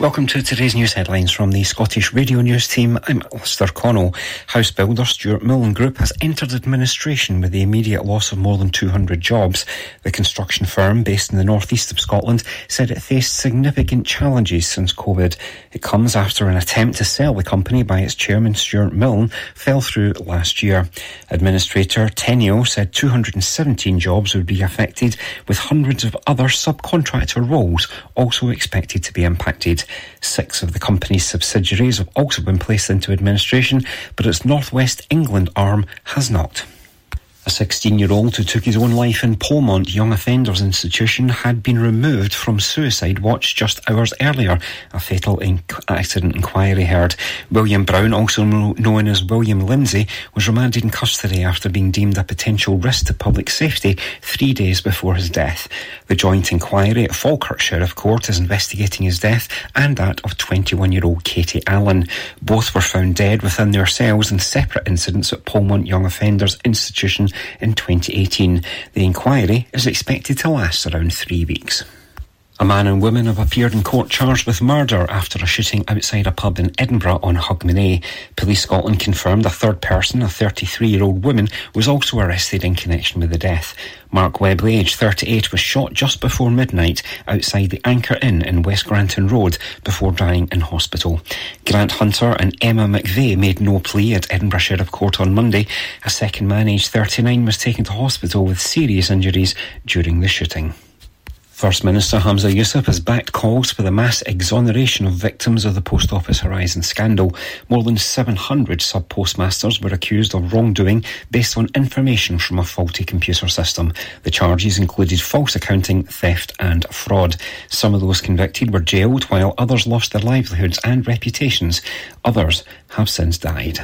Welcome to today's news headlines from the Scottish Radio News team. I'm Alistair Connell. House builder Stuart Milne Group has entered administration with the immediate loss of more than 200 jobs. The construction firm, based in the northeast of Scotland, said it faced significant challenges since COVID. It comes after an attempt to sell the company by its chairman Stuart Milne fell through last year. Administrator Tenio said 217 jobs would be affected, with hundreds of other subcontractor roles also expected to be impacted. 6 of the company's subsidiaries have also been placed into administration, but its North West England arm has not. A 16-year-old who took his own life in Polmont Young Offenders Institution had been removed from suicide watch just hours earlier, a fatal accident inquiry heard. William Brown, also known as William Lindsay, was remanded in custody after being deemed a potential risk to public safety 3 days before his death. The joint inquiry at Falkirk Sheriff Court is investigating his death and that of 21-year-old Katie Allen. Both were found dead within their cells in separate incidents at Polmont Young Offenders Institution in 2018. The inquiry is expected to last around 3 weeks. A man and woman have appeared in court charged with murder after a shooting outside a pub in Edinburgh on Hogmanay. Police Scotland confirmed a third person, a 33-year-old woman, was also arrested in connection with the death. Mark Webley, aged 38, was shot just before midnight outside the Anchor Inn in West Granton Road before dying in hospital. Grant Hunter and Emma McVeigh made no plea at Edinburgh Sheriff Court on Monday. A second man, aged 39, was taken to hospital with serious injuries during the shooting. First Minister Humza Yousaf has backed calls for the mass exoneration of victims of the Post Office Horizon scandal. More than 700 sub-postmasters were accused of wrongdoing based on information from a faulty computer system. The charges included false accounting, theft and fraud. Some of those convicted were jailed, while others lost their livelihoods and reputations. Others have since died.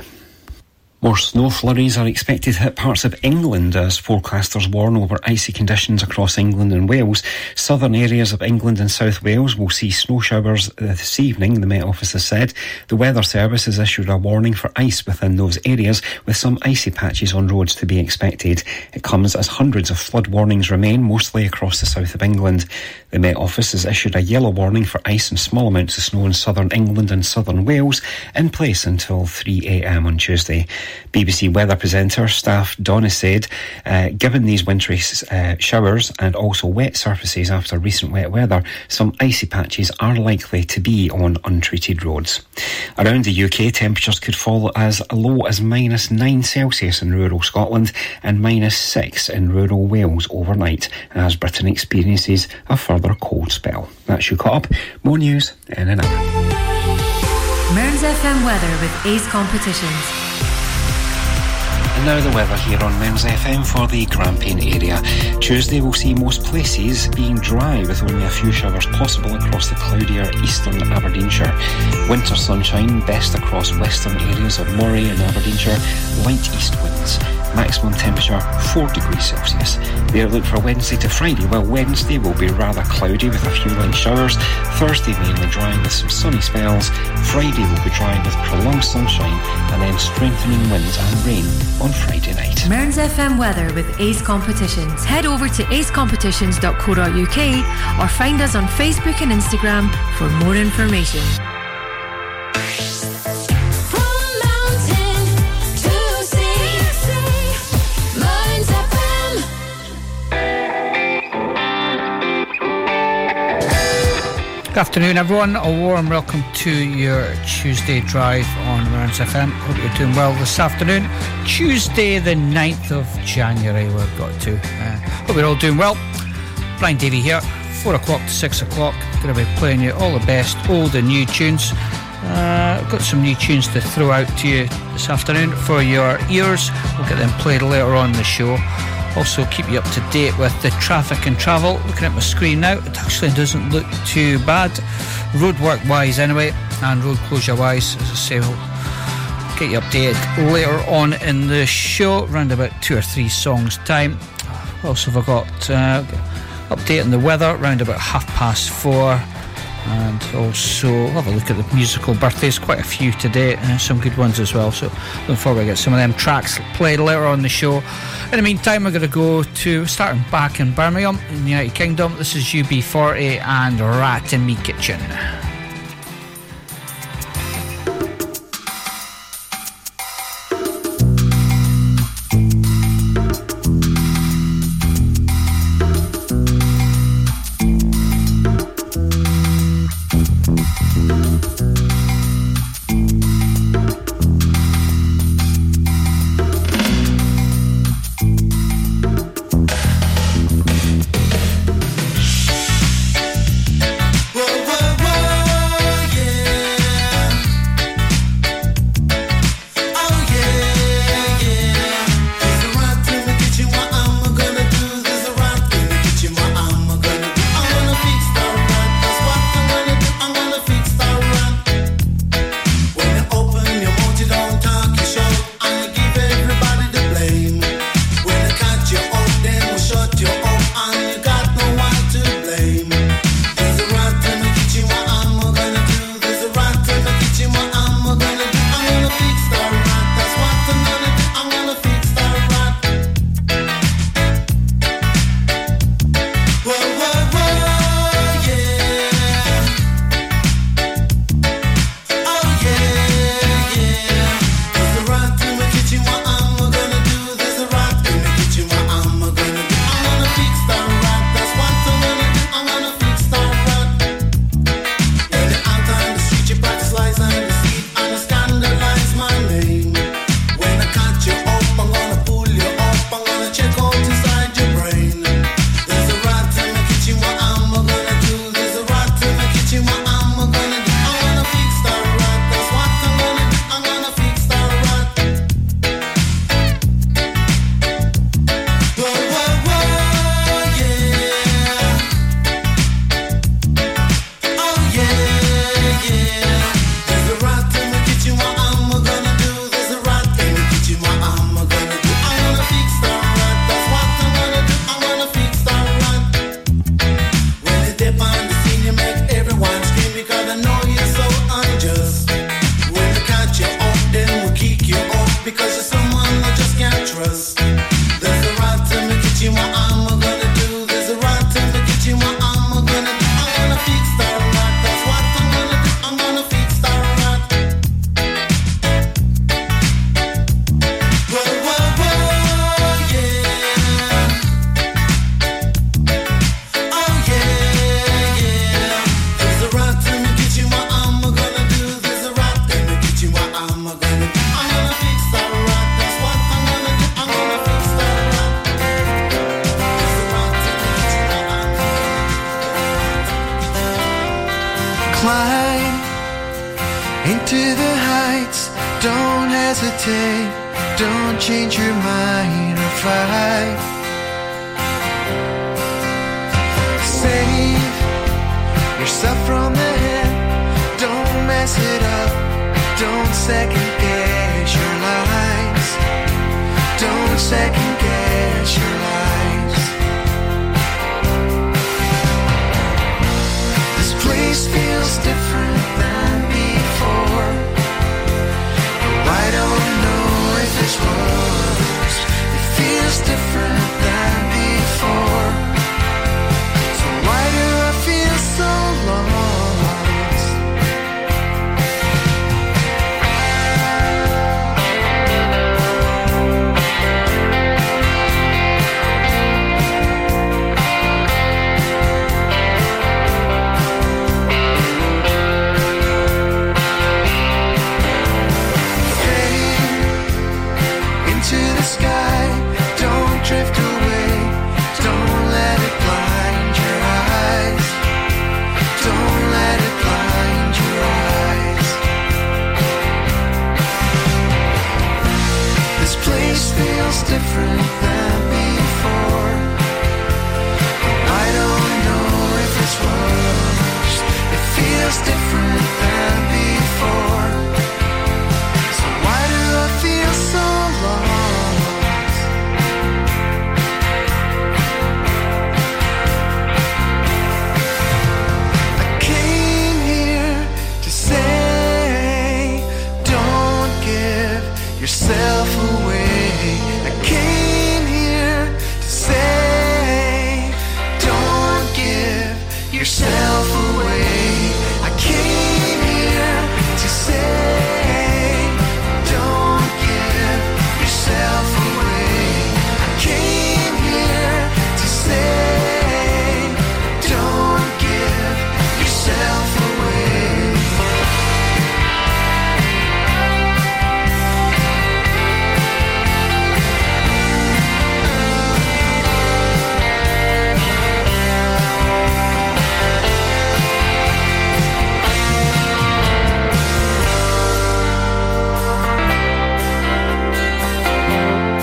More snow flurries are expected to hit parts of England as forecasters warn over icy conditions across England and Wales. Southern areas of England and South Wales will see snow showers this evening, the Met Office has said. The Weather Service has issued a warning for ice within those areas, with some icy patches on roads to be expected. It comes as hundreds of flood warnings remain, mostly across the south of England. The Met Office has issued a yellow warning for ice and small amounts of snow in southern England and southern Wales, in place until 3 a.m. on Tuesday. BBC weather presenter staff Donna said, given these wintry showers and also wet surfaces after recent wet weather, some icy patches are likely to be on untreated roads. Around the UK, temperatures could fall as low as -9 Celsius in rural Scotland and -6 in rural Wales overnight, as Britain experiences a further cold spell. That's you caught up. More news in an hour. Mearns FM weather with Ace Competitions. And now the weather here on Mearns FM for the Grampian area. Tuesday we'll see most places being dry, with only a few showers possible across the cloudier eastern Aberdeenshire. Winter sunshine best across western areas of Moray and Aberdeenshire, light east winds. Maximum temperature 4 degrees Celsius. The outlook for Wednesday to Friday. Well, Wednesday will be rather cloudy with a few light showers. Thursday mainly dry with some sunny spells. Friday will be dry with prolonged sunshine and then strengthening winds and rain on Friday night. Mearns FM weather with Ace Competitions. Head over to acecompetitions.co.uk or find us on Facebook and Instagram for more information. Good afternoon, everyone. A warm welcome to your Tuesday drive on Mearns FM. Hope you're doing well this afternoon. Tuesday the 9th of January we've got to. Hope you're all doing well. Blind Davey here, 4 o'clock to 6 o'clock. Going to be playing you all the best, old and new tunes. Got some new tunes to throw out to you this afternoon for your ears. We'll get them played later on in the show. Also keep you up to date with the traffic and travel. Looking at my screen now, it actually doesn't look too bad. Roadwork wise anyway, and road closure wise, as I say, we'll get you updated later on in the show, round about 2 or 3 songs time. What else have I got? Update on the weather, round about 4:30. And also, we'll have a look at the musical birthdays, quite a few today, and some good ones as well. So, looking forward to get some of them tracks played later on the show. In the meantime, we're going to go to starting back in Birmingham, in the United Kingdom. This is UB40 and Rat in Me Kitchen. climb into the heights. Don't hesitate, don't change your mind or fight. Save yourself from the hit, don't mess it up, don't second guess your lies, don't second guess your lies. This place feels different than before, but I don't know if it's worse. It feels different than before, so why do I feel so lost? Fade into the sky, don't drift away, don't let it blind your eyes, don't let it blind your eyes. This place feels different than before, but I don't know if it's worse. It feels different than before, so why do I feel so lost? I came here to say, don't give yourself away. I came here to say, don't give yourself away. I came here to say, don't give yourself away. I came here to say, don't give yourself away. From mountain to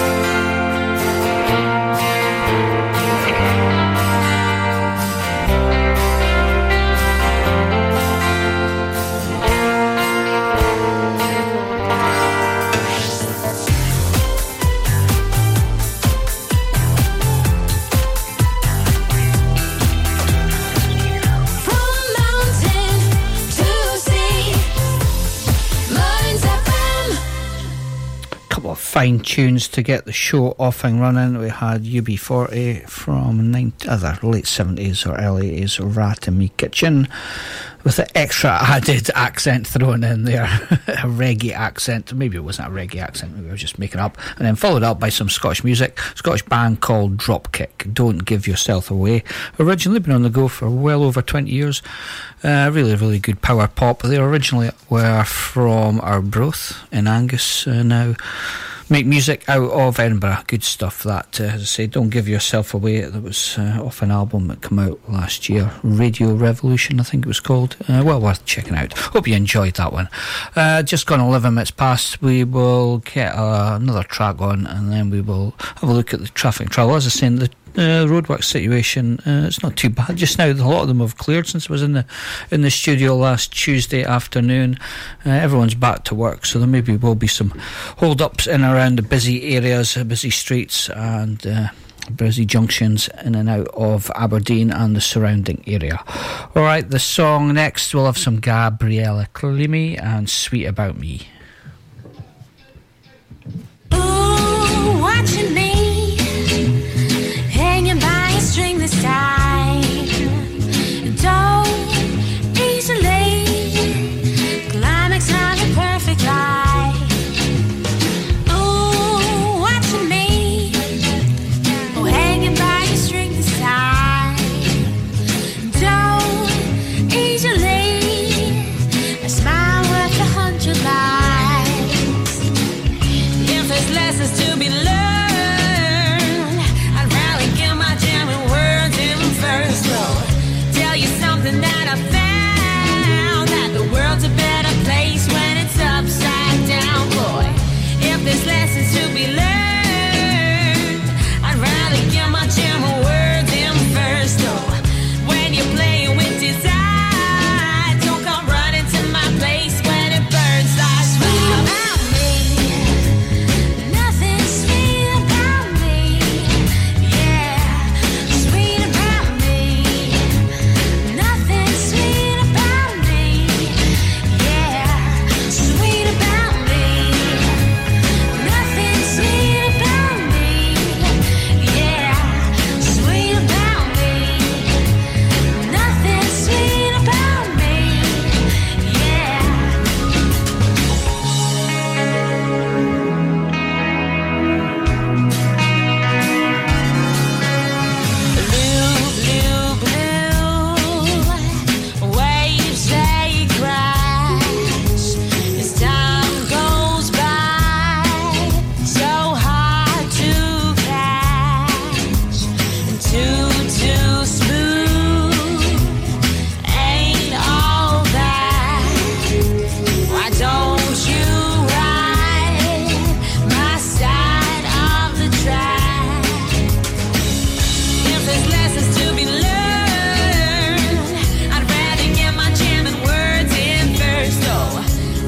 sea, Mearns FM. Couple of fine tunes to get the show off and running. We had UB40 from either late 70s or early 80s, Rat in Me Kitchen, with the extra added accent thrown in there, a reggae accent. Maybe it wasn't a reggae accent, maybe I was just making up. And then followed up by some Scottish music, Scottish band called Dropkick, Don't Give Yourself Away. Originally been on the go for well over 20 years. Really, really good power pop. They originally were from Arbroath in Angus, now make music out of Edinburgh. Good stuff that, as I say, Don't Give Yourself Away. That was off an album that came out last year, Radio Revolution I think it was called. Well worth checking out. Hope you enjoyed that one. Just gone 11 minutes past. We will get another track on and then we will have a look at the traffic travel. As I say, the roadwork situation, it's not too bad just now. A lot of them have cleared since I was in the studio last Tuesday afternoon. Everyone's back to work, so there maybe will be some hold-ups in and around the busy areas, busy streets and busy junctions in and out of Aberdeen and the surrounding area. Alright, the song next, we'll have some Gabriella Cilmi and Sweet About Me. Ooh, watching me string this time, don't easily climax on the perfect lie. Ooh, watching me, oh, hanging by your string this time, don't easily I smile worth 100 lies. If there's lessons to be learned, that I found. world's a better place when it's upside down, boy. If there's lessons to be learned, I'd rather get my general words in first. Oh, when you're playing with desire, don't come running to my place when it burns. I swear about me, nothing sweet about me. Yeah, sweet about me, nothing sweet about me. Yeah, sweet about me, nothing sweet about me. Yeah, sweet about me, nothing sweet about me. Yeah. Blue, blue, blue waves, they crash as time goes by. So hard to catch, and too smooth ain't all that. Why don't you ride my side of the track? If there's lessons to be learned, I'd rather get my jamming words in first. Oh,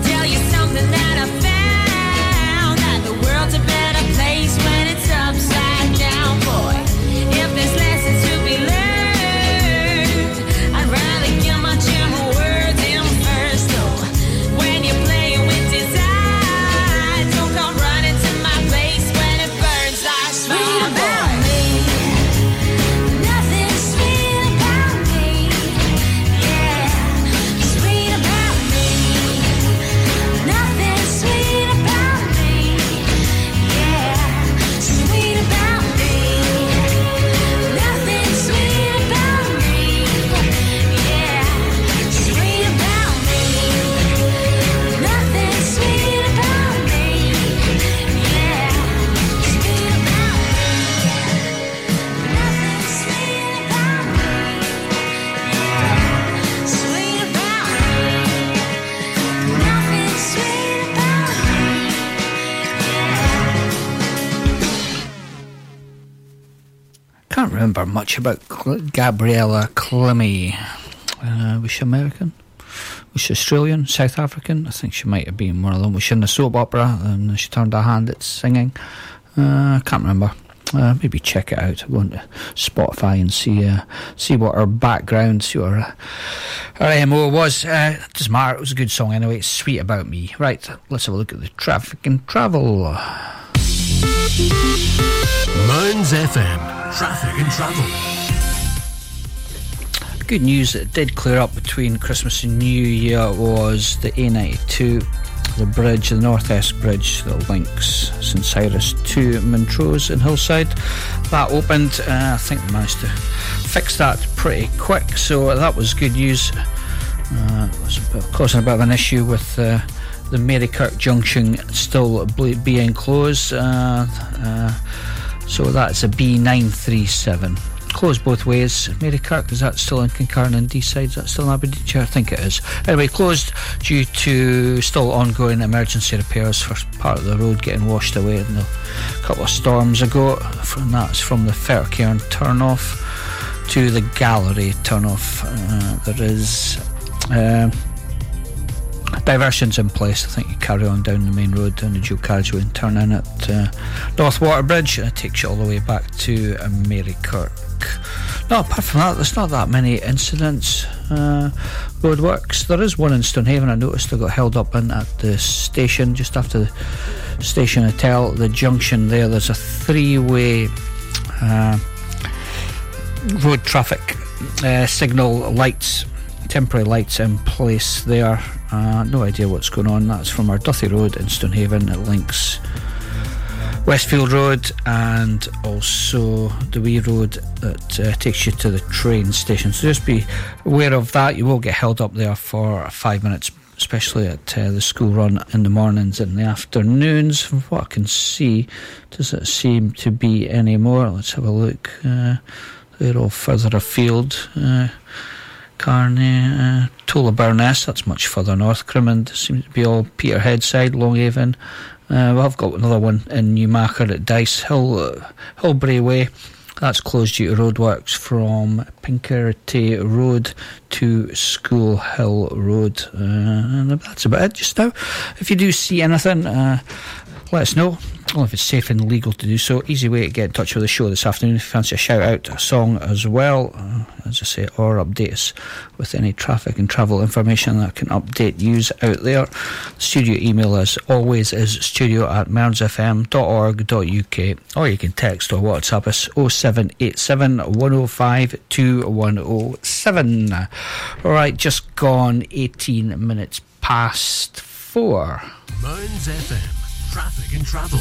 tell you something that I found, that the world's a better place when it's upside down, boy. If there's lessons to be learned, I'd rather get my jamming words in first. Oh, when you're playing with desire, don't come running to my place when it burns. I swear about me. Nothing sweet about me, yeah, sweet about me. Nothing sweet about me, yeah, sweet about me. Nothing sweet about me, yeah, sweet about me. Nothing sweet about me, yeah, sweet about me. Nothing sweet about me, yeah, sweet about me. Nothing sweet about me, yeah. Can't remember much about Gabriella Cilmi. Was she American? Was she Australian? South African? I think she might have been one of them. Was she in the soap opera and she turned her hand at singing? Can't remember. Maybe check it out. Go on to Spotify and see what her background, see what her MO was. Doesn't matter. It was a good song anyway. It's sweet about me. Right, let's have a look at the traffic and travel. Mearns FM Traffic and Travel. Good news that did clear up between Christmas and New Year was the A92, the bridge, the North Esk Bridge that links St Cyrus to Montrose and Hillside. That opened. I think we managed to fix that pretty quick, so that was good news. It was causing a bit of an issue with the Marykirk Junction still being closed, so that's a B937. Closed both ways. Marykirk, is that still in Kincardine and Deeside? Is that still in Aberdeenshire? I think it is. Anyway, closed due to still ongoing emergency repairs for part of the road getting washed away in a couple of storms ago. And that's from the Fercairn turnoff to the Gallery turnoff. There is diversions in place. I think you carry on down the main road, down the dual carriageway, and turn in at North Water Bridge. It takes you all the way back to Marykirk. No, apart from that, there's not that many incidents. Roadworks. There is one in Stonehaven I noticed that got held up in at the station, just after the station hotel, the junction there. There's a three-way road traffic signal lights, temporary lights in place there. No idea what's going on. That's from our Duthie Road in Stonehaven. It links Westfield Road and also the Wee Road that takes you to the train station. So just be aware of that. You will get held up there for 5 minutes, especially at the school run in the mornings and the afternoons. From what I can see, doesn't seem to be any more. Let's have a look. They're all further afield. Carney, Tullaburness, that's much further north. Crimmond seems to be all Peterhead side, Longhaven. Well, I've got another one in Newmachar at Dice Hill, Hillbrae Way. That's closed due to roadworks from Pinkerty Road to School Hill Road. And that's about it just now. If you do see anything, let us know. Well, if it's safe and legal to do so, easy way to get in touch with the show this afternoon. If you fancy a shout out, a song as well, as I say, or update us with any traffic and travel information that can update yous out there. The studio email as always is studio@mearnsfm.org.uk, or you can text or WhatsApp us 0787 105 2107. Alright, just gone 18 minutes past 4. Mearns FM. Traffic and travel.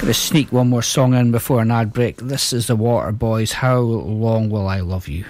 Gonna sneak one more song in before an ad break. This is the Waterboys. How Long Will I Love You?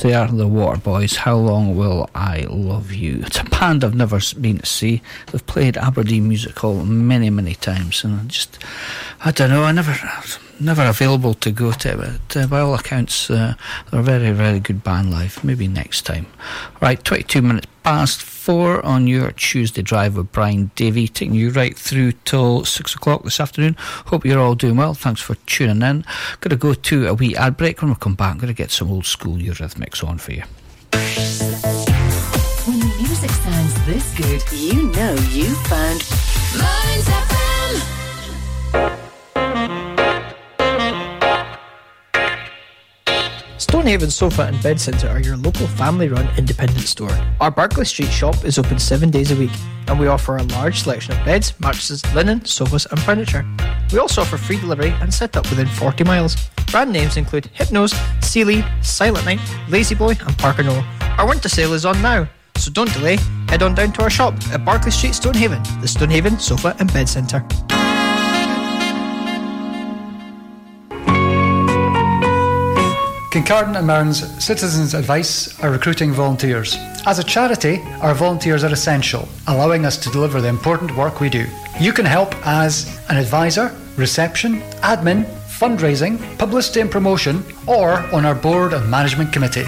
They are the Waterboys. How Long Will I Love You? It's a band I've never been to see. They've played Aberdeen Music Hall many, many times, and I don't know. I was never available to go to it, but by all accounts, they're a very, very good band live. Maybe next time. Right, 22 minutes past 4 on your Tuesday drive with Brian Davey, taking you right through till 6 o'clock this afternoon. Hope you're all doing well. Thanks for tuning in. Gonna go to a wee ad break. When we come back, I'm gonna get some old school Eurythmics on for you. When the music sounds this good, you know you found Mearns FM. Stonehaven Sofa and Bed Centre are your local family-run independent store. Our Barclay Street shop is open 7 days a week, and we offer a large selection of beds, mattresses, linen, sofas and furniture. We also offer free delivery and set-up within 40 miles. Brand names include Hypnos, Sealy, Silent Night, Lazy Boy and Parker Knoll. Our winter sale is on now, so don't delay. Head on down to our shop at Barclay Street, Stonehaven, the Stonehaven Sofa and Bed Centre. Kincardine and Mearns Citizens Advice are recruiting volunteers. As a charity, our volunteers are essential, allowing us to deliver the important work we do. You can help as an advisor, reception, admin, fundraising, publicity and promotion, or on our board and management committee.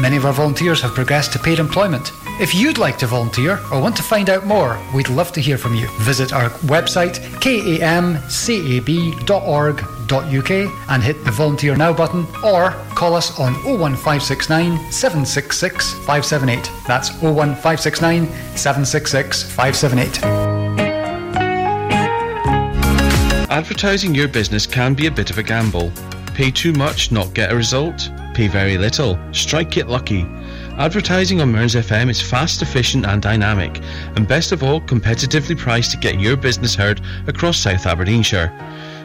Many of our volunteers have progressed to paid employment. If you'd like to volunteer or want to find out more, we'd love to hear from you. Visit our website kamcab.org.uk and hit the Volunteer Now button, or call us on 01569 766 578. That's 01569 766 578. Advertising your business can be a bit of a gamble. Pay too much, not get a result. Pay very little, strike it lucky. Advertising on Mearns FM is fast, efficient and dynamic, and best of all, competitively priced to get your business heard across South Aberdeenshire.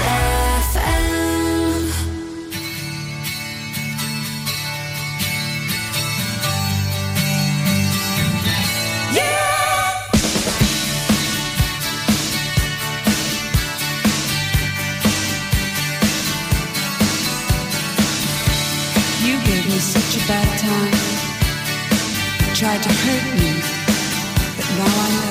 FM. Yeah! You gave me such a bad time. You tried to hurt me, but now I know.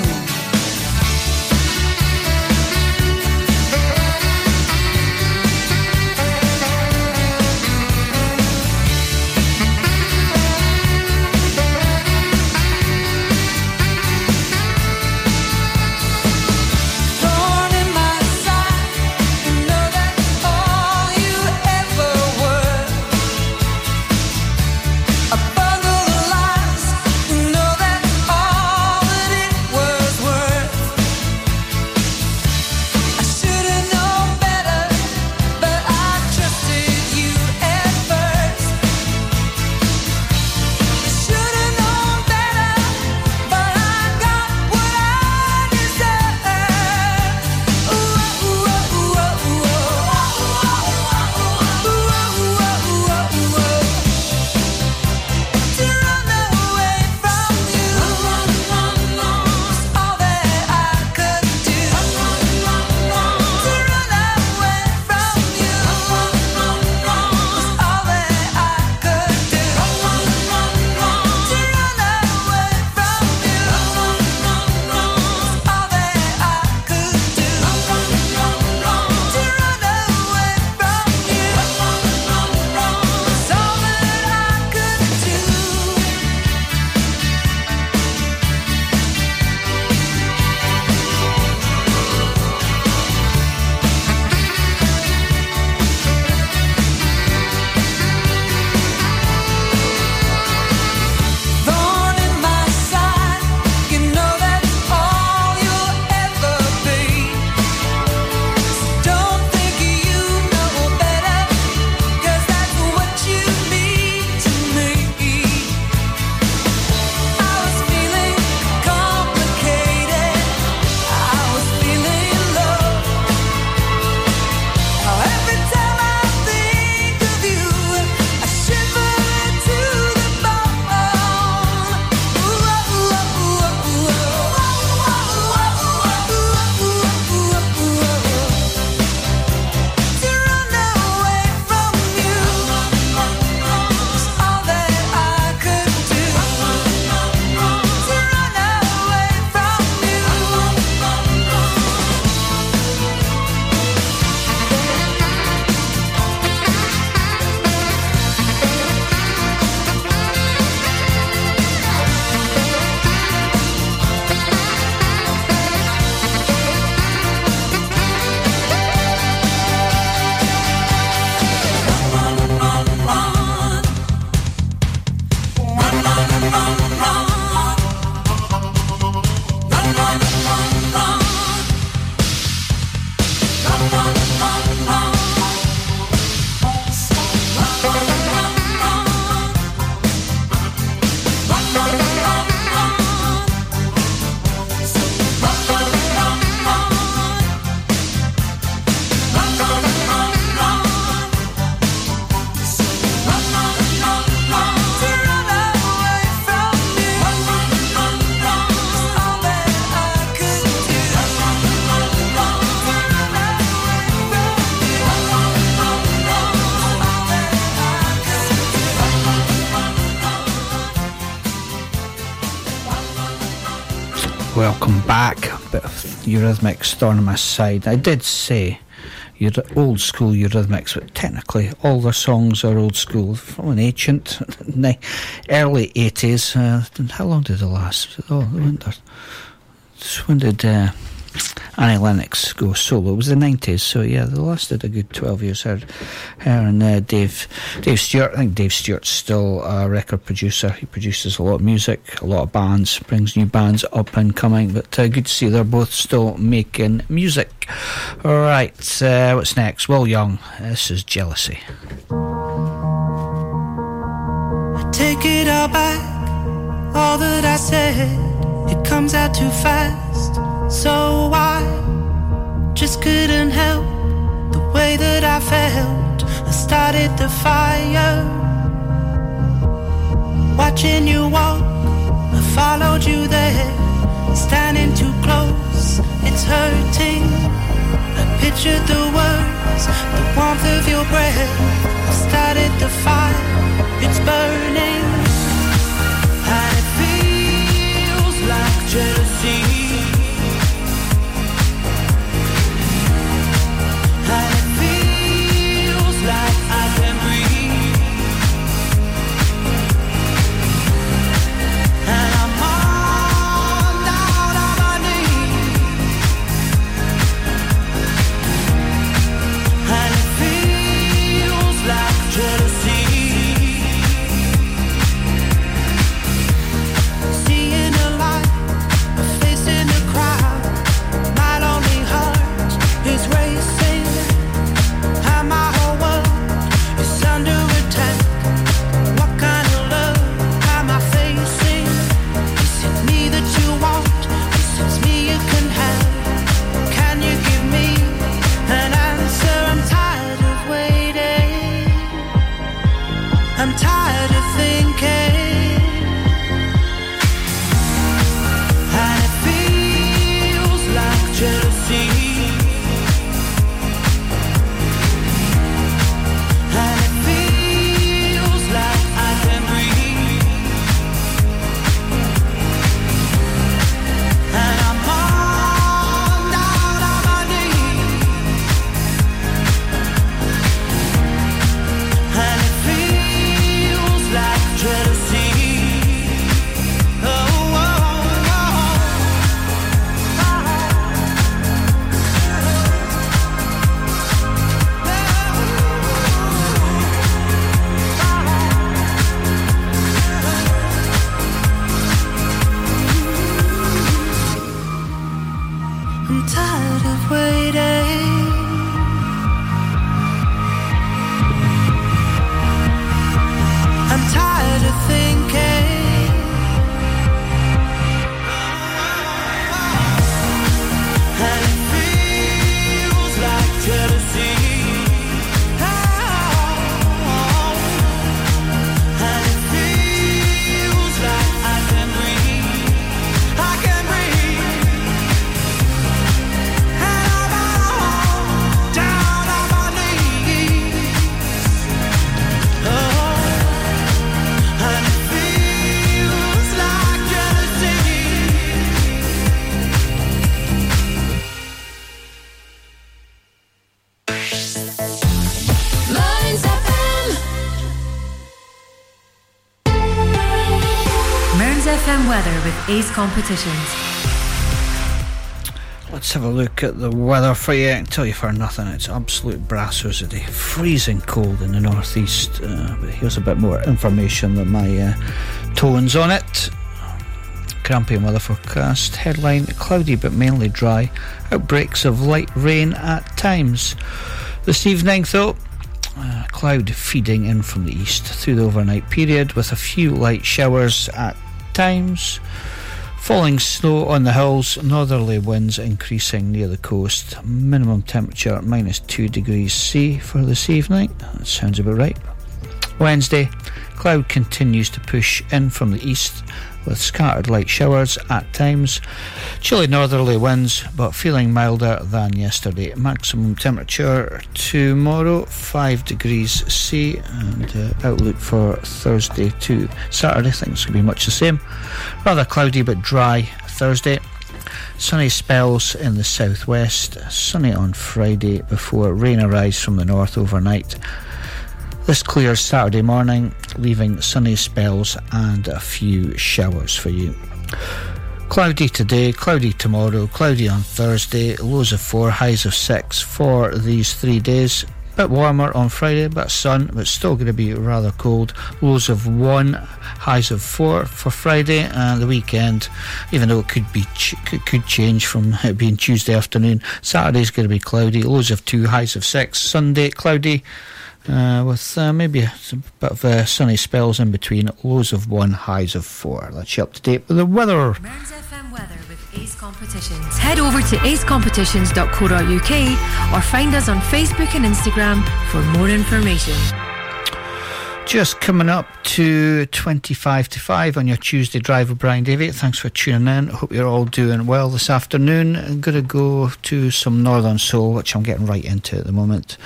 welcome back. A bit of Eurythmics Storm on my side. I did say old school Eurythmics, but technically all their songs are old school. From an ancient, early 80s. How long did it last? Oh, I wonder. When did Annie Lennox go solo? It was the 90s, so yeah, they lasted a good 12 years. Her and Dave Stewart. I think Dave Stewart's still a record producer. He produces a lot of music, a lot of bands, brings new bands up and coming, but good to see they're both still making music. Alright, what's next? Will Young, this is Jealousy. I take it all back, all that I said. It comes out too fast, so I just couldn't help the way that I felt. I started the fire, watching you walk. I followed you there, standing too close, it's hurting. I pictured the words, the warmth of your breath. I started the fire, it's burning. Like jealousy, and it feels like I can breathe, and I'm on down on my knees, and it feels like jealousy. Ace competitions. Let's have a look at the weather for you. I can tell you for nothing, it's absolute brassers today. Freezing cold in the northeast. But here's a bit more information than my tones on it. Crampy weather forecast. Headline: cloudy but mainly dry. Outbreaks of light rain at times. This evening, though. Cloud feeding in from the east through the overnight period with a few light showers at times. Falling snow on the hills, northerly winds increasing near the coast. Minimum temperature -2°C for this evening. That sounds about right. Wednesday, cloud continues to push in from the east with scattered light showers at times. Chilly northerly winds, but feeling milder than yesterday. Maximum temperature tomorrow, 5°C. And outlook for Thursday to Saturday, things could be much the same. Rather cloudy but dry Thursday. Sunny spells in the southwest, sunny on Friday before rain arrives from the north overnight. This clears Saturday morning, leaving sunny spells and a few showers for you. Cloudy today, cloudy tomorrow, cloudy on Thursday, lows of 4, highs of 6 for these 3 days. Bit warmer on Friday, but sun, but still going to be rather cold. Lows of 1, highs of 4 for Friday, and the weekend, even though it could change from it being Tuesday afternoon, Saturday's going to be cloudy, lows of 2, highs of 6, Sunday cloudy, with maybe a bit of sunny spells in between, lows of 1, highs of 4. That's you up to date with the weather. Mearns FM weather with Ace Competitions. Head over to acecompetitions.co.uk or find us on Facebook and Instagram for more information. Just coming up to 25 to 5 on your Tuesday drive with Brian Davey. Thanks for tuning in. Hope you're all doing well this afternoon. I'm going to go to some Northern Soul, which I'm getting right into at the moment.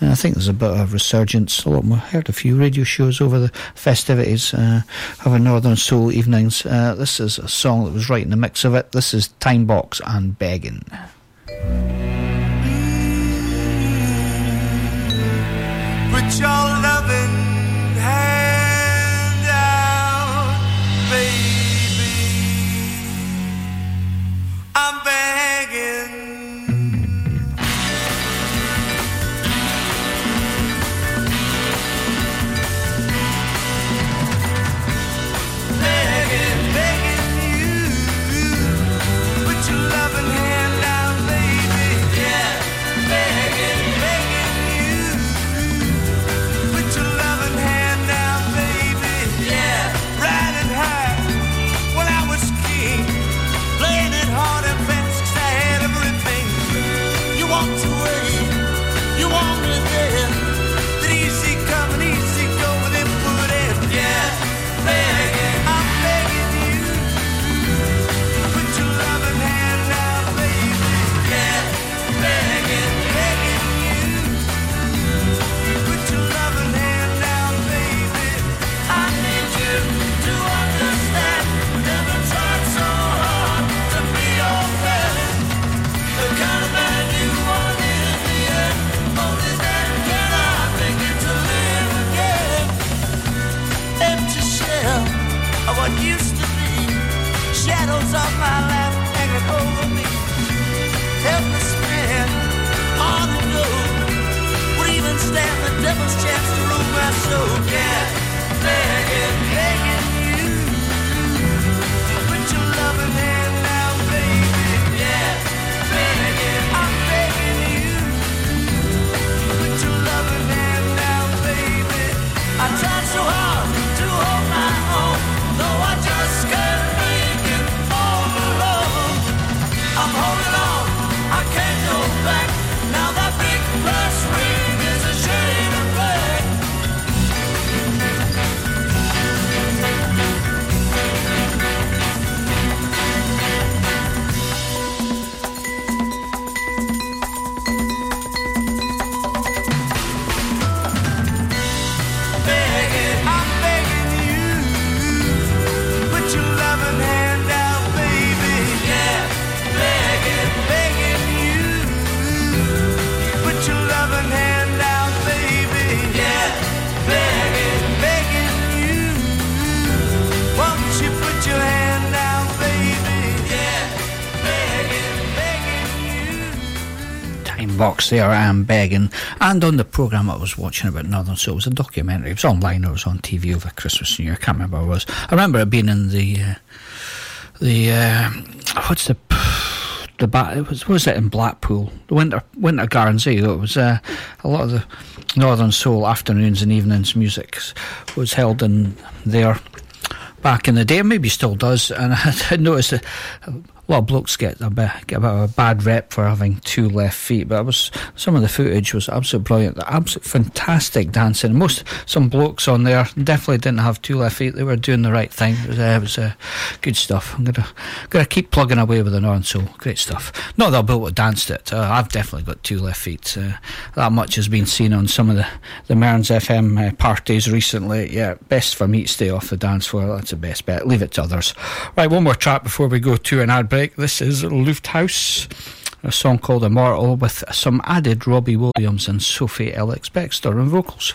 And I think there's a bit of resurgence. A lot more. I heard a few radio shows over the festivities having Northern Soul evenings. This is a song that was right in the mix of it. This is Timebox and Begging. Put your loving hand out, baby, I'm begging. Begging, begging you, put your loving hand out, baby, yeah, begging, begging you, put your loving hand out, baby, yeah, riding high when I was king, playing it hard and fast 'cause I had everything. You walked away, you walked me there, that easy come and easy go with it put in, yeah, begging, I'm begging you, put your loving hand out, baby, yeah, begging, begging you, put your loving hand out, baby, I need you to understand, never tried so hard to be your friend, the kind of man you wanted in the end, only then can I begin to live again, empty shell of what used to be, shadows of my life hanging over me, helpless man, on the road, would even stand the devil's chance to ruin my soul, yeah, begging, begging you, put your loving hand out, baby, yeah, begging, I'm begging you, put your loving hand out, baby, I tried so hard to hold my own, though I just can't make it all alone. I'm holding on, I can't go back. Now that big brass ring is a shade of black. Begging, I'm begging you, put your loving hand out, baby, yeah, begging, begging you, put your loving hand out, baby, yeah, begging, begging you, won't you put your hand out, baby, yeah, begging, begging you. Timebox there, I'm begging. And on the programme I was watching about Northern Soul, it was a documentary. It was online or it was on TV over Christmas and New Year. I can't remember what it was. I remember it being in what's the bat? It was, what was it in Blackpool? The Winter Gardens. There you go. It was a lot of the Northern Soul afternoons and evenings music was held in there back in the day. Maybe still does. And I noticed that a lot of blokes get a bit of a bad rep for having two left feet, but some of the footage was absolutely brilliant. Absolute fantastic dancing. Some blokes on there definitely didn't have two left feet. They were doing the right thing. It was good stuff. I'm gonna keep plugging away with the Northern Soul. Great stuff. Not that I'll be able to dance to it. I've definitely got two left feet. That much has been seen on some of the Mearns FM parties recently. Yeah, best for me to stay off the dance floor. That's the best bet. Leave it to others. Right, one more track before we go to an ad break. This is Lufthouse, a song called Immortal, with some added Robbie Williams and Sophie Elix Bextor on vocals.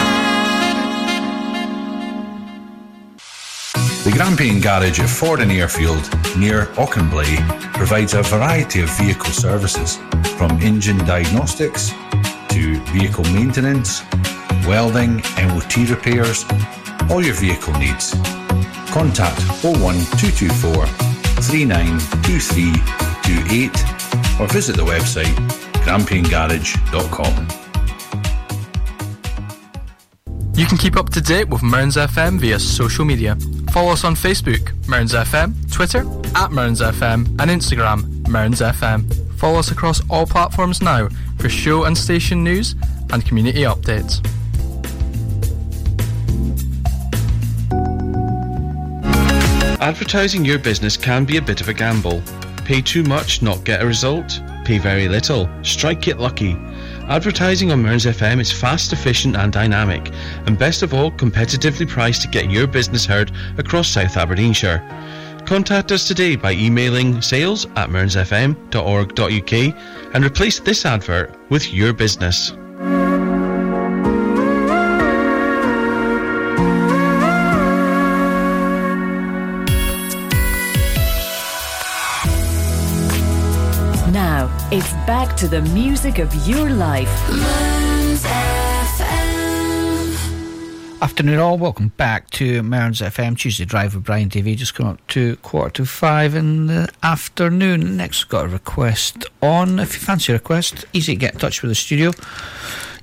The Grampian Garage at Ford and Airfield, near Auchenblay, provides a variety of vehicle services, from engine diagnostics to vehicle maintenance, welding, MOT repairs, all your vehicle needs. Contact 01224 392328 or visit the website grampiangarage.com. You can keep up to date with Mearns FM via social media. Follow us on Facebook, Mearns FM, Twitter, @MearnsFM and Instagram, Mearns FM. Follow us across all platforms now for show and station news and community updates. Advertising your business can be a bit of a gamble. Pay too much, not get a result. Pay very little, strike it lucky. Advertising on Mearns FM is fast, efficient and dynamic, and best of all, competitively priced to get your business heard across South Aberdeenshire. Contact us today by emailing sales@mearnsfm.org.uk and replace this advert with your business. back to the music of your life. Mearns FM. Afternoon all, welcome back to Mearns FM, Tuesday Drive with Brian TV. Just coming up to 4:45 in the afternoon. Next, got a request on. If you fancy a request, easy to get in touch with the studio.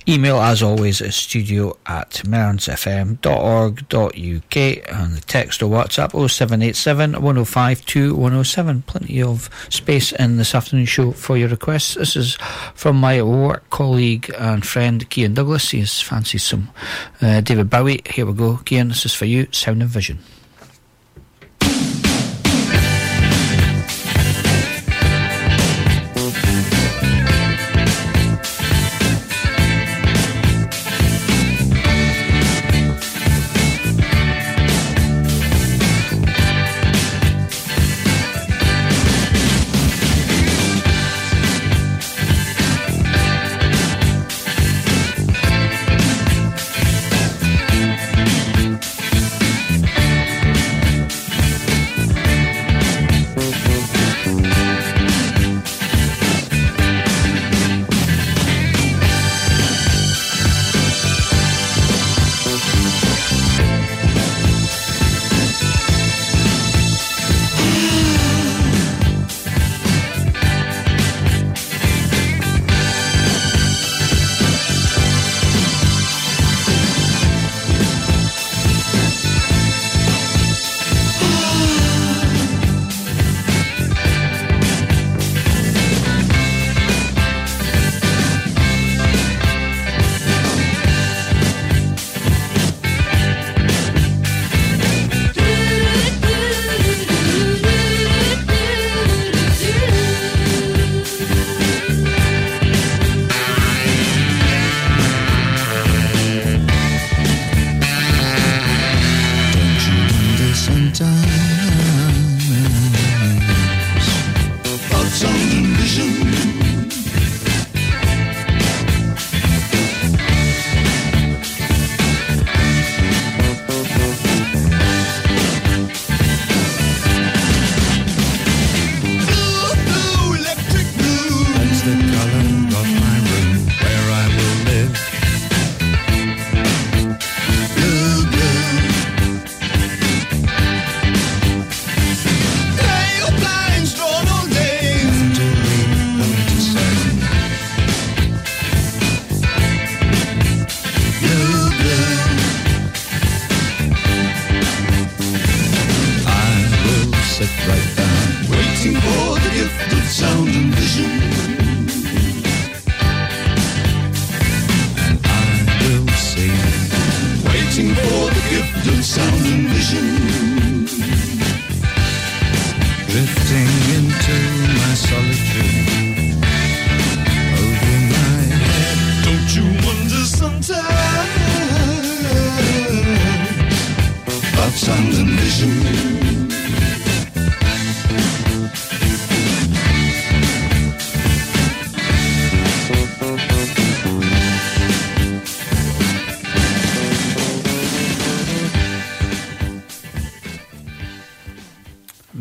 Email, as always, is studio@mearnsfm.org.uk, and the text or WhatsApp 0787 105 2107. Plenty of space in this afternoon's show for your requests. This is from my work colleague and friend Kean Douglas. He has fancied some David Bowie. Here we go, Kean, this is for you, Sound and Vision.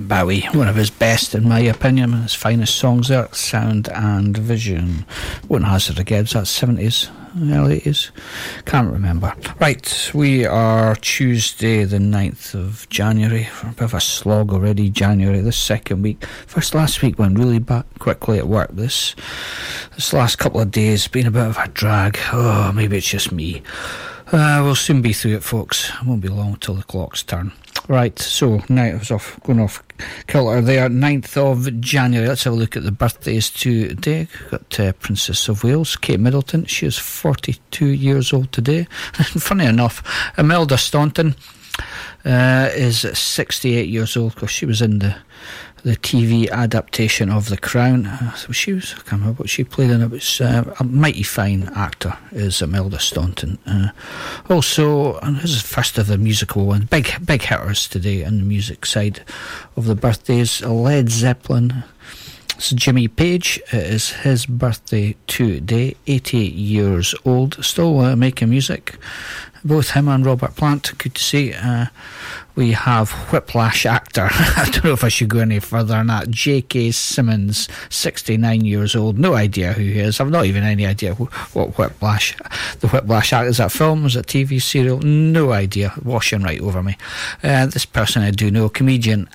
Bowie, one of his best in my opinion, his finest songs there, Sound and Vision. Wouldn't hazard a guess, that's 70s, early 80s, can't remember. Right, we are Tuesday the 9th of January, a bit of a slog already, January, this second week. First last week went really back quickly at work, this last couple of days been a bit of a drag, oh maybe it's just me. We'll soon be through it folks, it won't be long till the clocks turn. Right, so now I was off, going off kilter there, 9th of January. Let's have a look at the birthdays today. We've got Princess of Wales, Kate Middleton. She is 42 years old today. And funny enough, Imelda Staunton is 68 years old because she was in the TV adaptation of The Crown. I can't remember what she played in it, but a mighty fine actor is Imelda Staunton. Also, and this is the first of the musical ones, big hitters today on the music side of the birthdays. Led Zeppelin, it's Jimmy Page, it is his birthday today, 88 years old, still making music. both him and Robert Plant. Good to see. We have Whiplash actor. I don't know if I should go any further than that. J.K. Simmons, 69 years old. No idea who he is. I've not even any idea what Whiplash, the Whiplash actor. Is that film? Is that TV serial? No idea. Washing right over me. This person I do know, comedian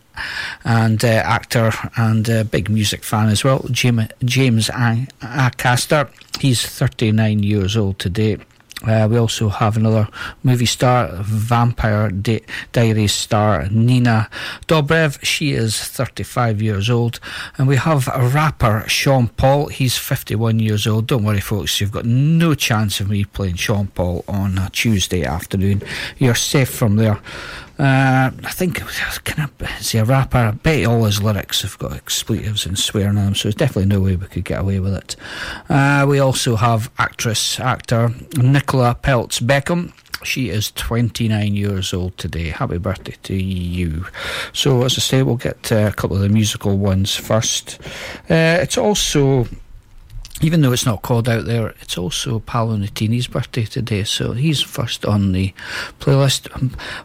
and actor and big music fan as well, James Acaster. He's 39 years old today. We also have another movie star, Vampire Diaries star Nina Dobrev. She is 35 years old. And we have a rapper, Sean Paul. He's 51 years old. Don't worry, folks, you've got no chance of me playing Sean Paul on a Tuesday afternoon. You're safe from there. I think, can I see a rapper? I bet all his lyrics have got expletives and swearing in them, so there's definitely no way we could get away with it. We also have actor Nicola Peltz Beckham. She is 29 years old today. Happy birthday to you. So, as I say, we'll get a couple of the musical ones first. It's also... Even though it's not called out there, it's also Paolo Nutini's birthday today, so he's first on the playlist.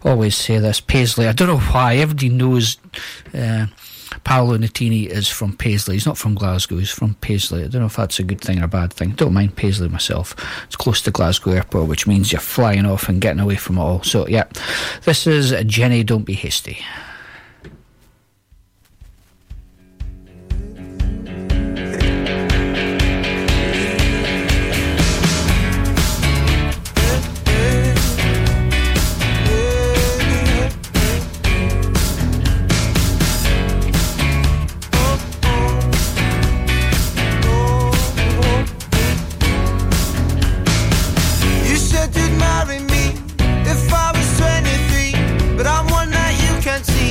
I always say this, Paisley. I don't know why. Everybody knows Paolo Nutini is from Paisley. He's not from Glasgow, he's from Paisley. I don't know if that's a good thing or a bad thing. Don't mind Paisley myself. It's close to Glasgow Airport, which means you're flying off and getting away from it all. So, yeah, this is Jenny, Don't Be Hasty. See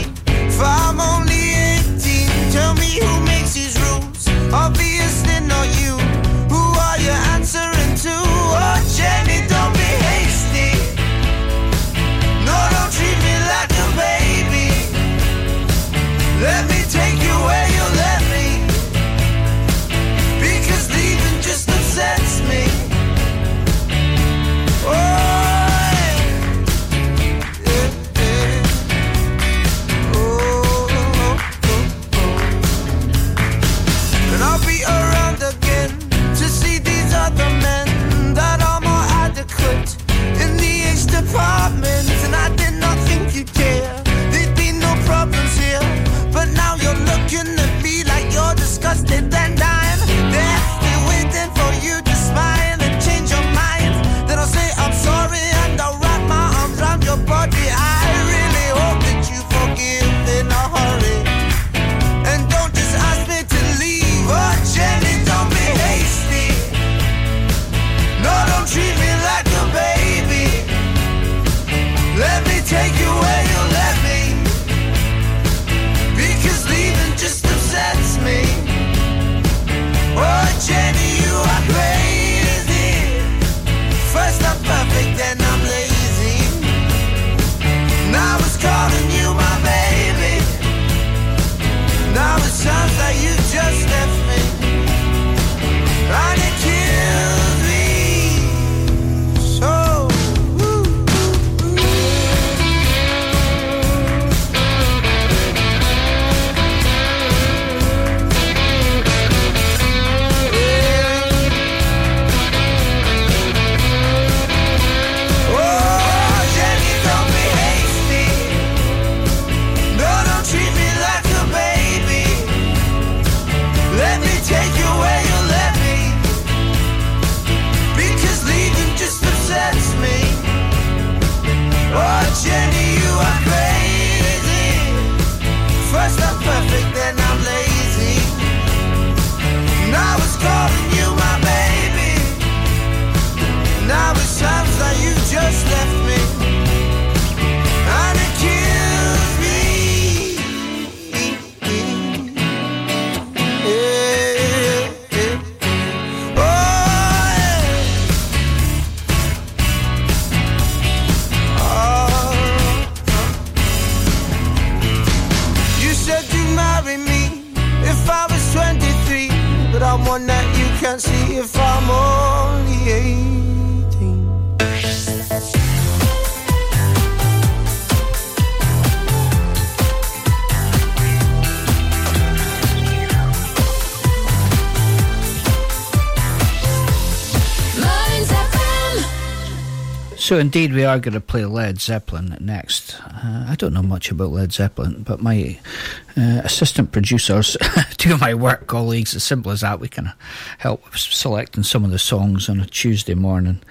So indeed, we are going to play Led Zeppelin next. I don't know much about Led Zeppelin, but my assistant producers do my work colleagues, as simple as that. We can help selecting some of the songs on a Tuesday morning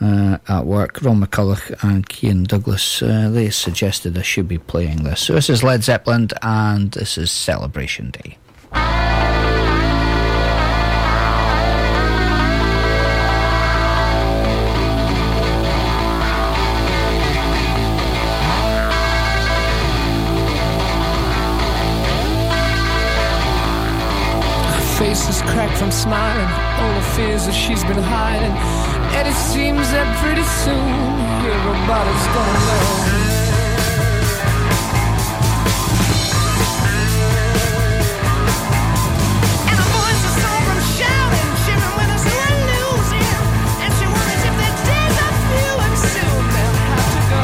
at work. Ron McCulloch and Kean Douglas, they suggested I should be playing this. So this is Led Zeppelin, and this is Celebration Day. Faces crack from smiling, all the fears that she's been hiding, and it seems that pretty soon everybody's gonna know. And her voice is over and shouting, shivering when there's no losing, and she wonders if their days are few and soon they'll have to go.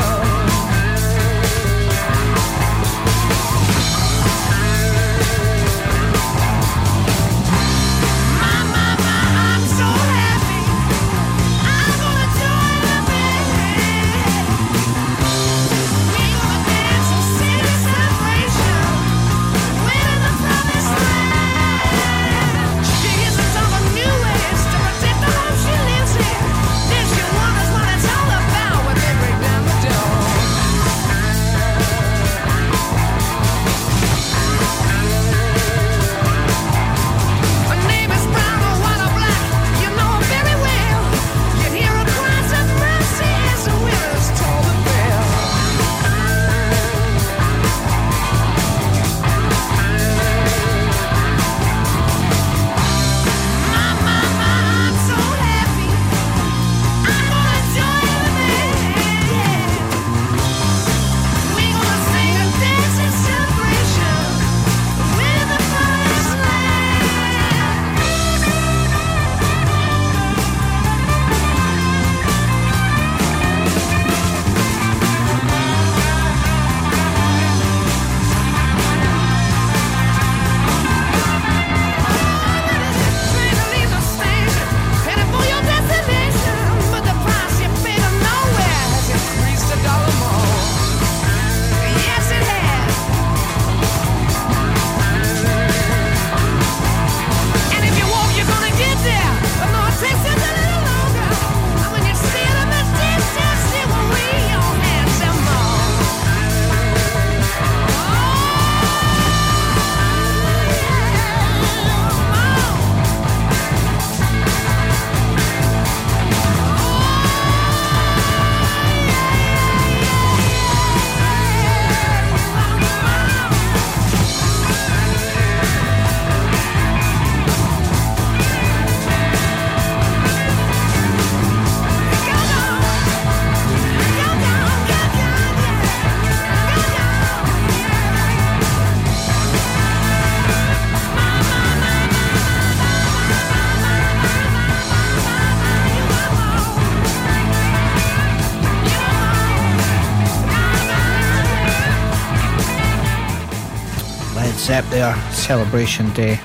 Up there, Celebration Day.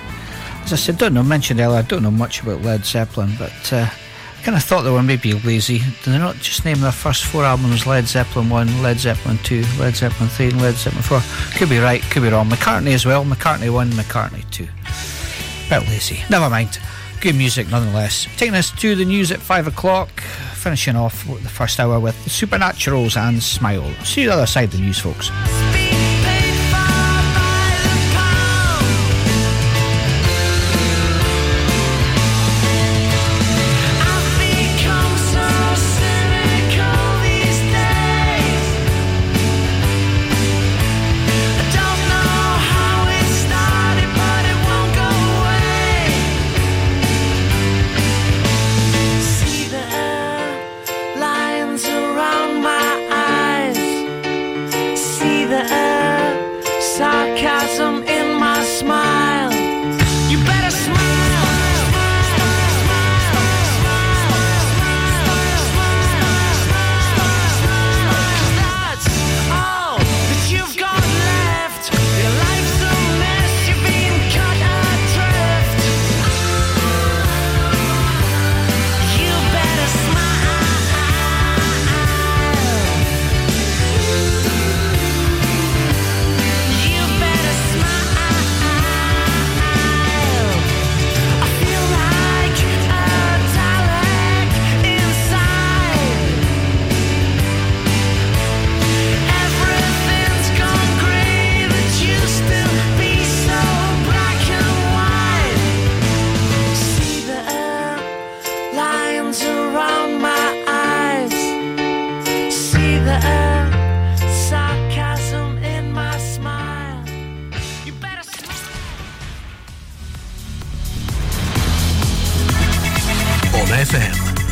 As I said, mentioned earlier, I don't know much about Led Zeppelin, but I kind of thought they were maybe lazy. Did they not just name their first four albums Led Zeppelin 1, Led Zeppelin 2, Led Zeppelin 3 and Led Zeppelin 4? Could be right, could be wrong. McCartney as well, McCartney 1, McCartney 2. A bit lazy. Never mind. Good music nonetheless. Taking us to the news at 5 o'clock, finishing off the first hour with the Supernaturals and Smile. See you the other side of the news, folks.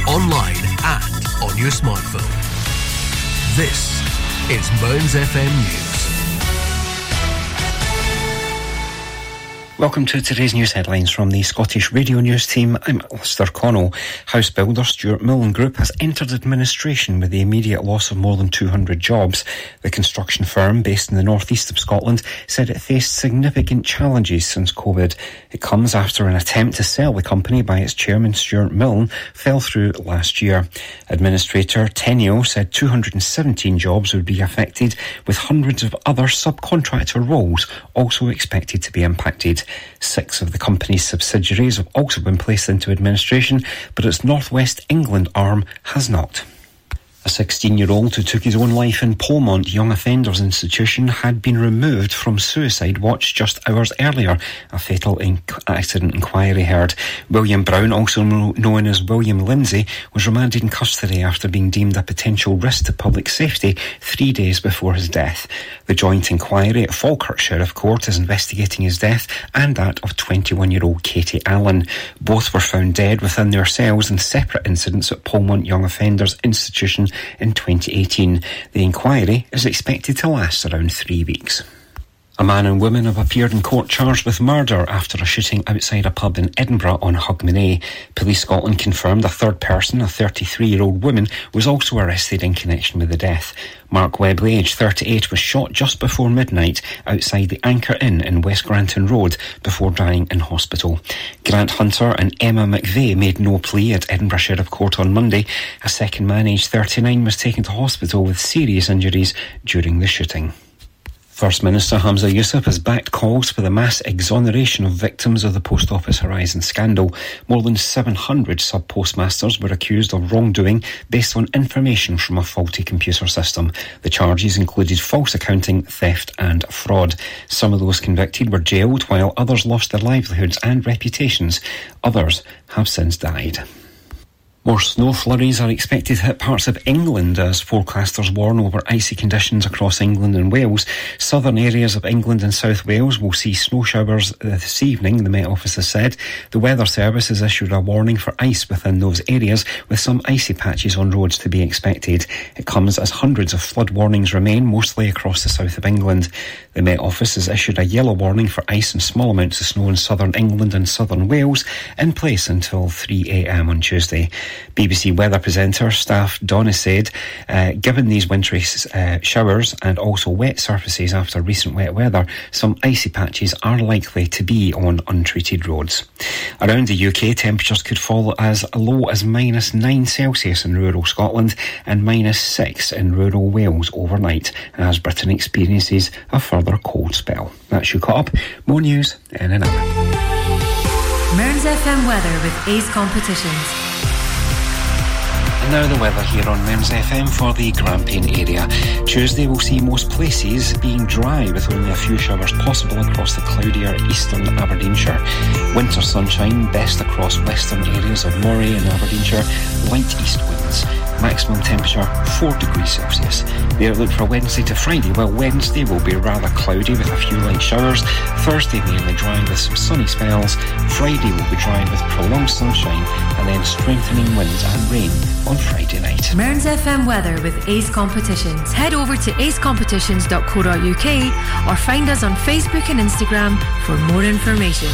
online and on your smartphone. This is Mearns FM News. Welcome to today's news headlines from the Scottish Radio News team. I'm Alistair Connell. House builder Stuart Milne Group has entered administration with the immediate loss of more than 200 jobs. The construction firm, based in the northeast of Scotland, said it faced significant challenges since COVID. It comes after an attempt to sell the company by its chairman, Stuart Milne, fell through last year. Administrator Tenio said 217 jobs would be affected, with hundreds of other subcontractor roles also expected to be impacted. 6 of the company's subsidiaries have also been placed into administration, but its northwest England arm has not. A 16-year-old who took his own life in Polmont Young Offenders Institution had been removed from suicide watch just hours earlier, a fatal accident inquiry heard. William Brown, also known as William Lindsay, was remanded in custody after being deemed a potential risk to public safety 3 days before his death. The joint inquiry at Falkirk Sheriff Court is investigating his death and that of 21-year-old Katie Allen. Both were found dead within their cells in separate incidents at Polmont Young Offenders Institution in 2018. The inquiry is expected to last around 3 weeks. A man and woman have appeared in court charged with murder after a shooting outside a pub in Edinburgh on Hogmanay. Police Scotland confirmed a third person, a 33-year-old woman, was also arrested in connection with the death. Mark Webley, aged 38, was shot just before midnight outside the Anchor Inn in West Granton Road before dying in hospital. Grant Hunter and Emma McVeigh made no plea at Edinburgh Sheriff Court on Monday. A second man, aged 39, was taken to hospital with serious injuries during the shooting. First Minister Humza Yousaf has backed calls for the mass exoneration of victims of the Post Office Horizon scandal. More than 700 sub-postmasters were accused of wrongdoing based on information from a faulty computer system. The charges included false accounting, theft and fraud. Some of those convicted were jailed, while others lost their livelihoods and reputations. Others have since died. More snow flurries are expected to hit parts of England as forecasters warn over icy conditions across England and Wales. Southern areas of England and South Wales will see snow showers this evening, the Met Office has said. The Weather Service has issued a warning for ice within those areas, with some icy patches on roads to be expected. It comes as hundreds of flood warnings remain, mostly across the south of England. The Met Office has issued a yellow warning for ice and small amounts of snow in southern England and southern Wales, in place until 3 a.m. on Tuesday. BBC weather presenter staff Donna said, given these wintry showers and also wet surfaces after recent wet weather, some icy patches are likely to be on untreated roads. Around the UK, temperatures could fall as low as -9 Celsius in rural Scotland and -6 in rural Wales overnight, as Britain experiences a further cold spell. That's you caught up. More news in an hour. Mearns FM weather with Ace Competitions. Now the weather here on Mearns FM for the Grampian area. Tuesday will see most places being dry, with only a few showers possible across the cloudier eastern Aberdeenshire. Winter sunshine best across western areas of Moray and Aberdeenshire, light east winds. Maximum temperature 4 degrees Celsius. The outlook for Wednesday to Friday. Well, Wednesday will be rather cloudy with a few light showers. Thursday mainly dry with some sunny spells. Friday will be dry with prolonged sunshine and then strengthening winds and rain on Friday night. Mearns FM weather with Ace Competitions. Head over to acecompetitions.co.uk or find us on Facebook and Instagram for more information.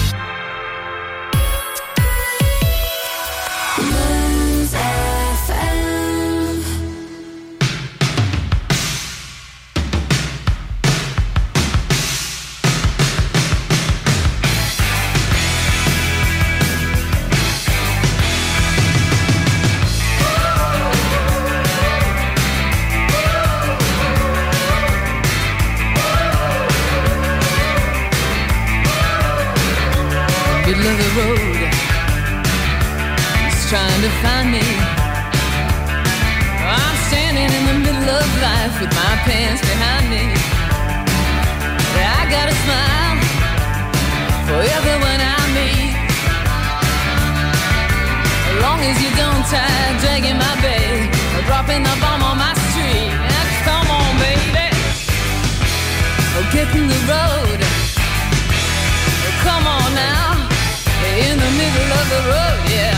Middle of the road, yeah.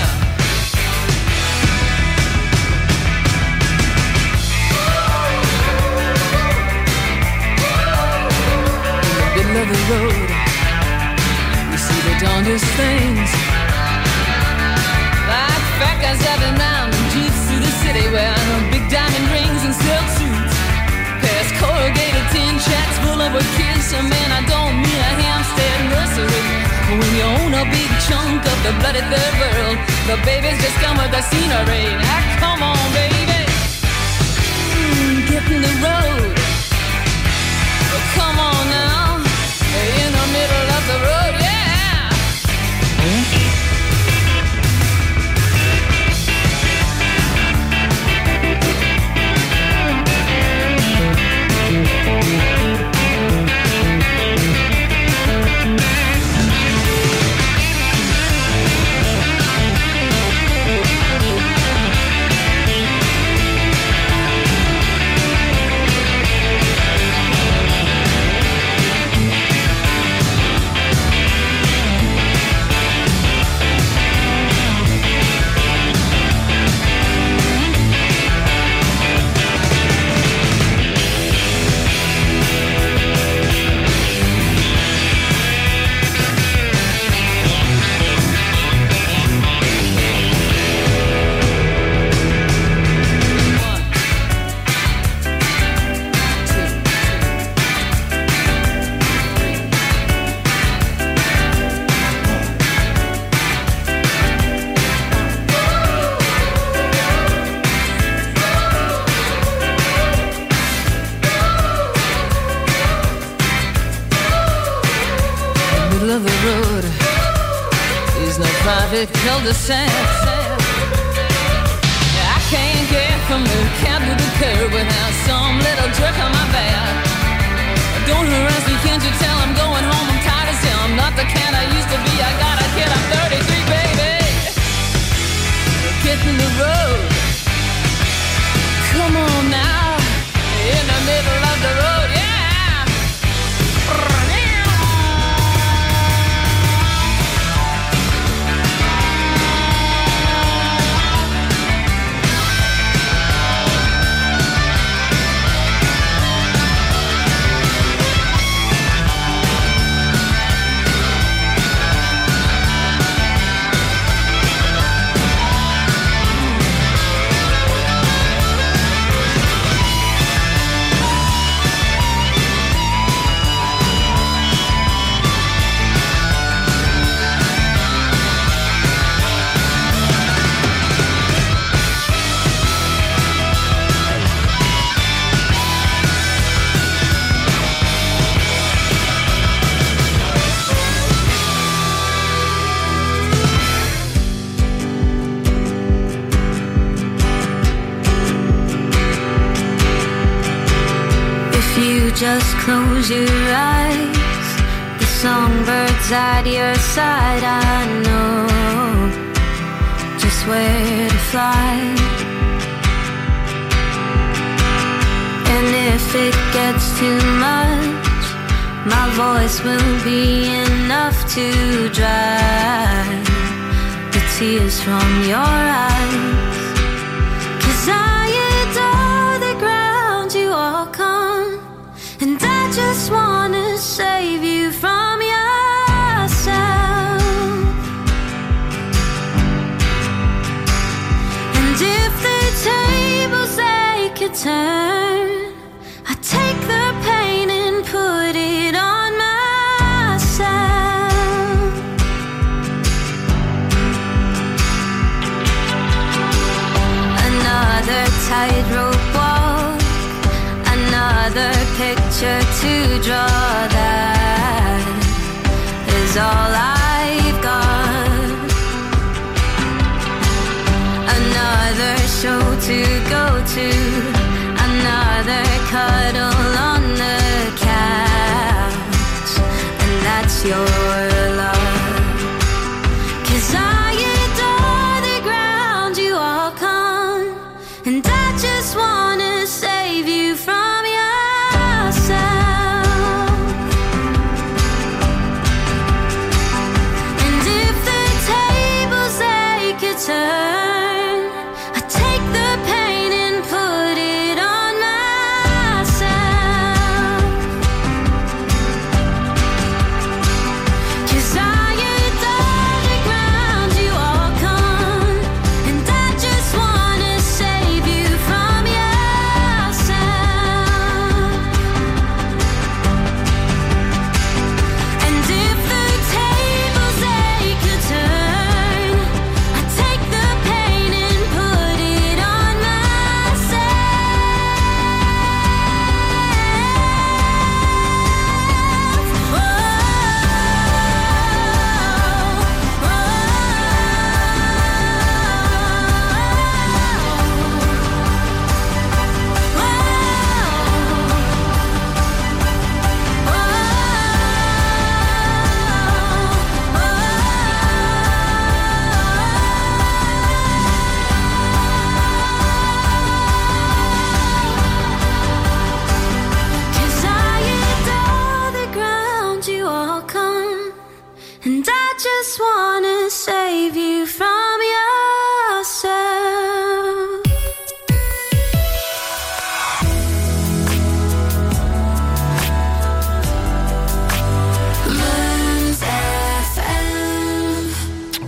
road. We see the darndest things, like fat guys driving round in jeeps through the city, wearing big diamond rings and silk suits, past corrugated tin shacks full of with kids. I mean, I don't mean a Hampstead nursery, but when you own a big chunk of the bloody third world, the babies just come with the scenery. Now come on, baby, get in the road. Come on now, in the middle of the road, yeah. Cul-de-sac. I can't get from the cab to the curb without some little jerk on my back. Don't harass me, can't you tell? I'm going home, I'm tired as hell. I'm not the cat I used to be. I got a kid, I'm 33, baby. Get in the road. Come on now, in the middle of the road, yeah. Just close your eyes, the songbird's at your side. I know just where to fly. And if it gets too much, my voice will be enough to dry the tears from your eyes. 'Cause I adore the ground you walk on, and I just wanna save you from yourself. And if the tables they could turn, I take the pain and put it on myself. Another tightrope walk, another picture to draw, that is all I've got. Another show to go to, another cuddle on the couch, and that's your love.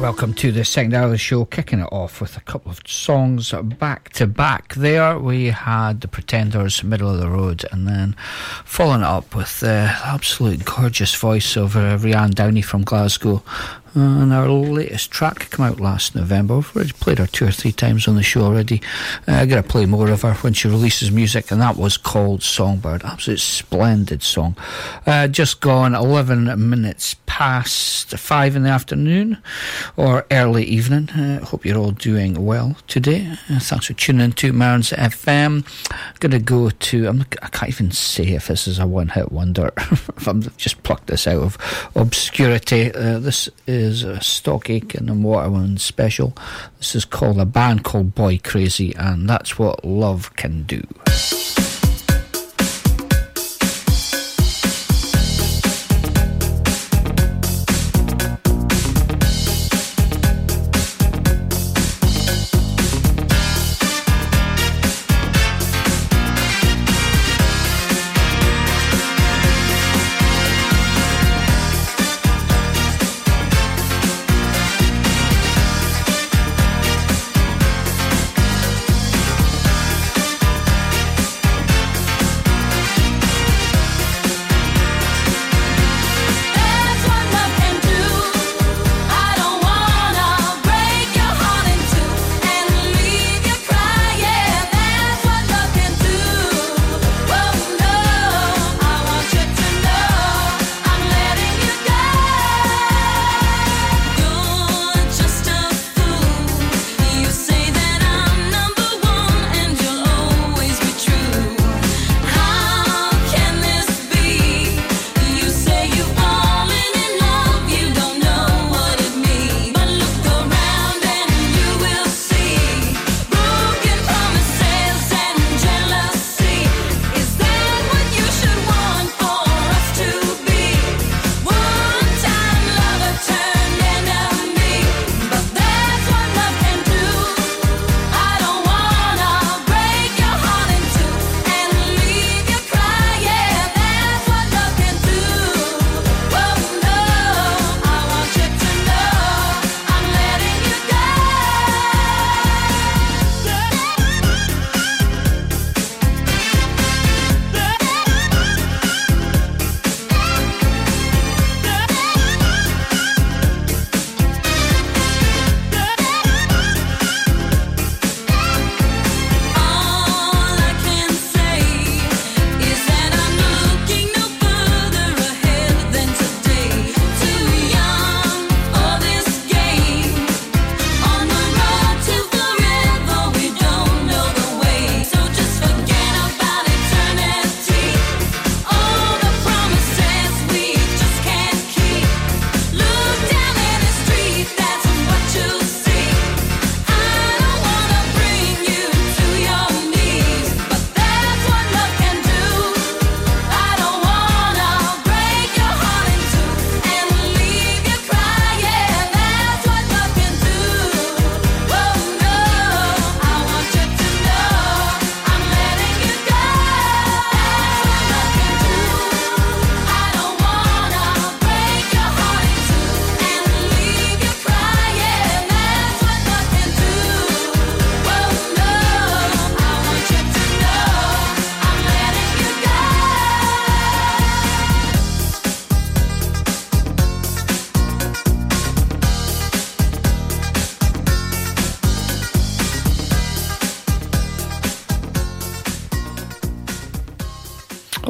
welcome to the second hour of the show, kicking it off with a couple of songs back to back there. We had The Pretenders, Middle of the Road, and then following it up with the absolute gorgeous voice of Rhiannon Downey from Glasgow. And our latest track came out last November. We've already played her two or three times on the show already. I'm going to play more of her when she releases music, and that was called Songbird. Absolute splendid song. Just gone 11 minutes past 5 in the afternoon or early evening. Hope you're all doing well today. Thanks for tuning in to Mearns FM. I can't even say if this is a one-hit wonder. I've just plucked this out of obscurity. This is a Stock Aitken and Waterman special. This is called A Band Called Boy Crazy, and that's what love can do.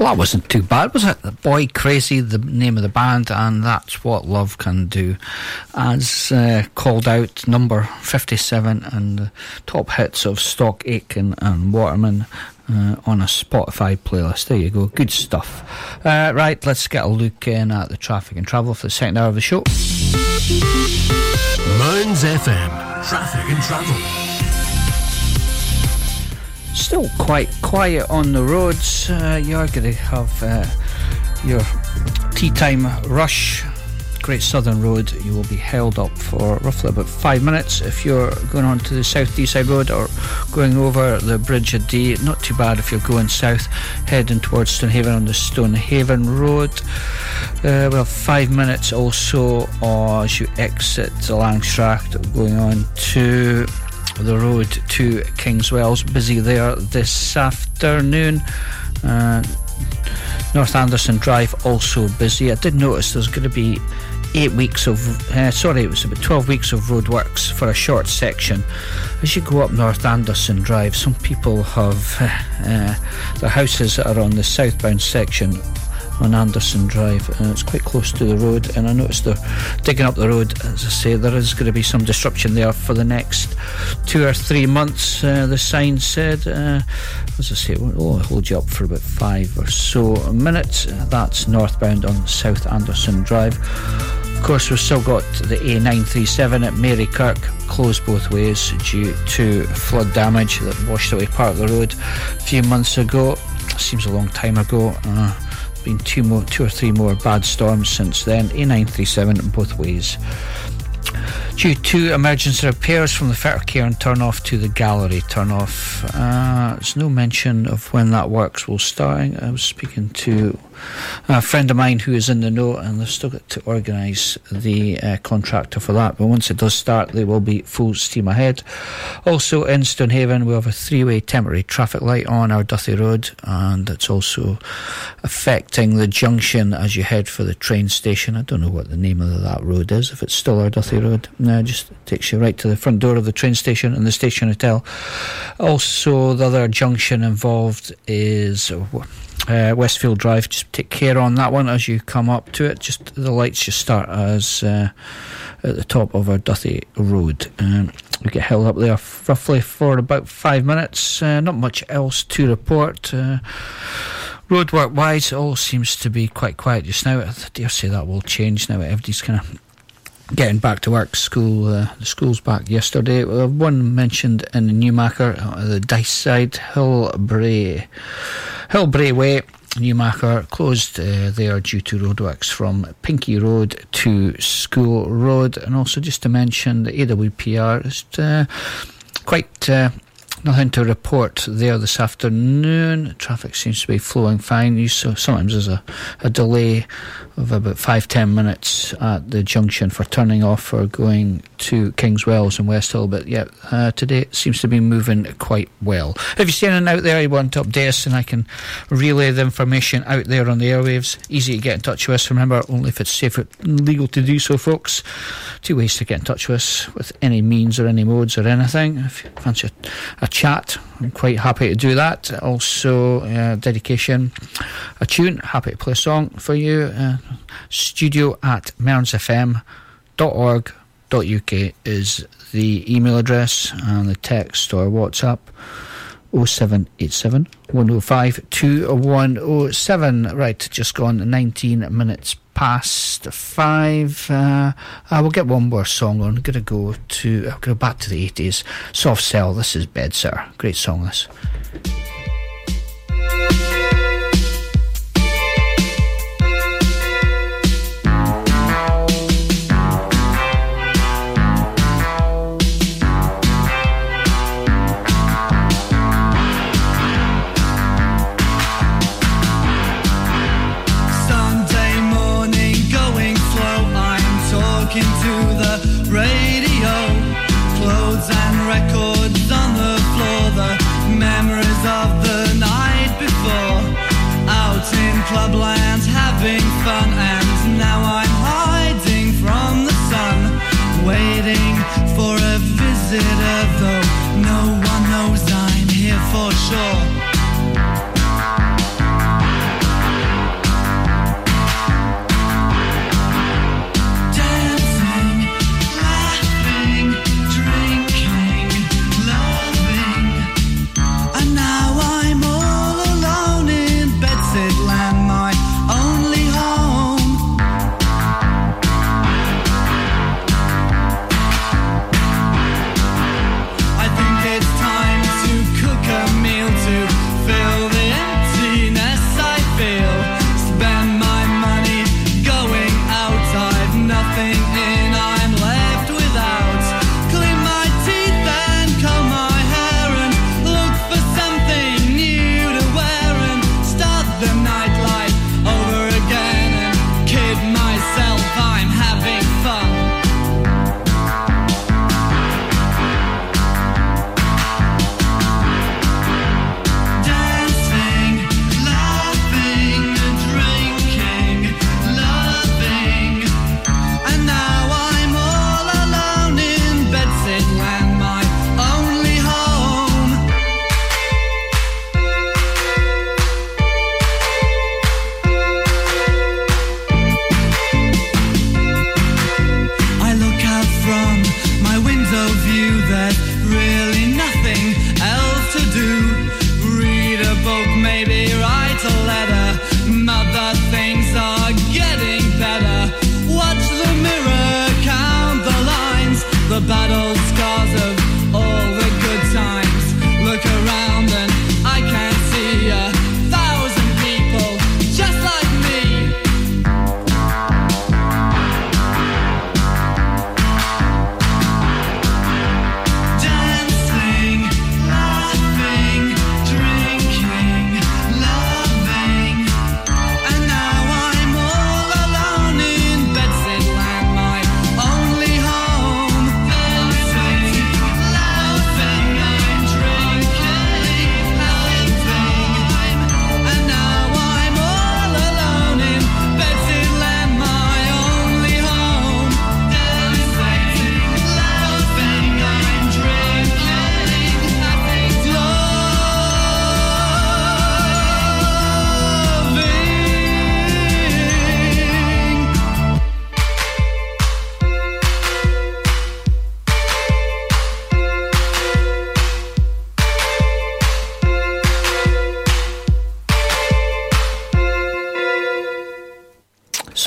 That wasn't too bad, was it? The Boy Crazy, the name of the band, and that's what love can do. As called out, number 57 and the top hits of Stock Aitken and Waterman on a Spotify playlist. There you go, good stuff. Right, let's get a look in at the traffic and travel for the second hour of the show. Mearns FM, traffic and travel. Still quite quiet on the roads. You're going to have your tea time rush Great Southern Road, you will be held up for roughly about 5 minutes. If you're going on to the South Deeside Road or going over the Bridge of Dee, not too bad if you're going south, heading towards Stonehaven on the Stonehaven Road. We'll have 5 minutes also as you exit the Langstroth, going on to the road to Kings Wells. Busy there this afternoon. North Anderson Drive also busy. I did notice there's going to be 8 weeks of, it was about 12 weeks of roadworks for a short section. As you go up North Anderson Drive, some people have their houses that are on the southbound section on Anderson Drive, and it's quite close to the road, and I noticed they're digging up the road. As I say, there is going to be some disruption there for the next 2 or 3 months, the sign said. As I say, it will only hold you up for about 5 or so minutes. That's northbound on South Anderson Drive. Of course, we've still got the A937 at Marykirk, closed both ways due to flood damage that washed away part of the road a few months ago. Seems a long time ago. Been two or three more bad storms since then. A937 both ways. Due to emergency repairs from the Fettercairn turn-off to the Gallery turn-off. There's no mention of when that works will start. I was speaking to a friend of mine who is in the know, and they've still got to organise the contractor for that, but once it does start they will be full steam ahead. Also in Stonehaven we have a three-way temporary traffic light on our Duthie Road, and it's also affecting the junction as you head for the train station. I don't know what the name of that road is, if it's still our Duthie Road. No, it just takes you right to the front door of the train station and the station hotel. Also the other junction involved is Westfield Drive. Just take care on that one as you come up to it. Just the lights just start as at the top of our Duthie Road. We get held up there roughly for about 5 minutes. Not much else to report. Roadwork wise, all seems to be quite quiet just now. I dare say that will change now. Everybody's kind of getting back to work. School, the school's back yesterday. One mentioned in Newmachar, the Dice side, Hillbrae Way, Newmachar, closed there due to roadworks from Pinkie Road to School Road. And also just to mention the AWPR is quite nothing to report there this afternoon. Traffic seems to be flowing fine. Sometimes there's a delay of about 5-10 minutes at the junction for turning off or going to Kings Wells and West Hill, but yeah, today it seems to be moving quite well. If you're standing out there, you want to update us and I can relay the information out there on the airwaves. Easy to get in touch with us. Remember, only if it's safe and legal to do so, folks. 2 ways to get in touch with us, with any means or any modes or anything. If you fancy a chat, I'm quite happy to do that. Also, dedication, a tune, happy to play a song for you. studio@mearnsfm.org.uk is the email address, and the text or WhatsApp 0787 105 2107. Right, just gone 19 minutes past 5. I will get one more song on. I'll go back to the 80s. Soft Cell, this is Bedsitter. Great song, this. Records on the floor, the memories of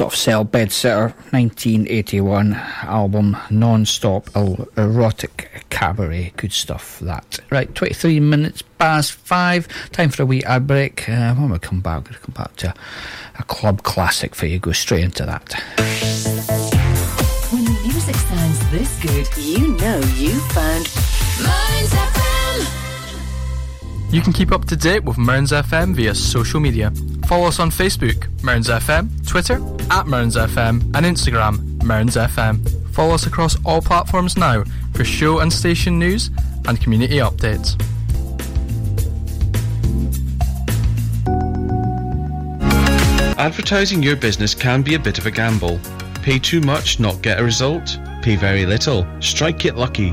soft cell bed sitter, 1981 album, non-stop erotic cabaret. Good stuff, that. Right, 23 minutes past 5. Time for a wee ad break. When we come back, we'll come back to a club classic for you. Go straight into that. When the music sounds this good, you know you found Mearns FM. You can keep up to date with Mearns FM via social media. Follow us on Facebook, Mearns FM, Twitter, @MearnsFM, and Instagram, Mearns FM. Follow us across all platforms now for show and station news and community updates. Advertising your business can be a bit of a gamble. Pay too much, not get a result. Pay very little, strike it lucky.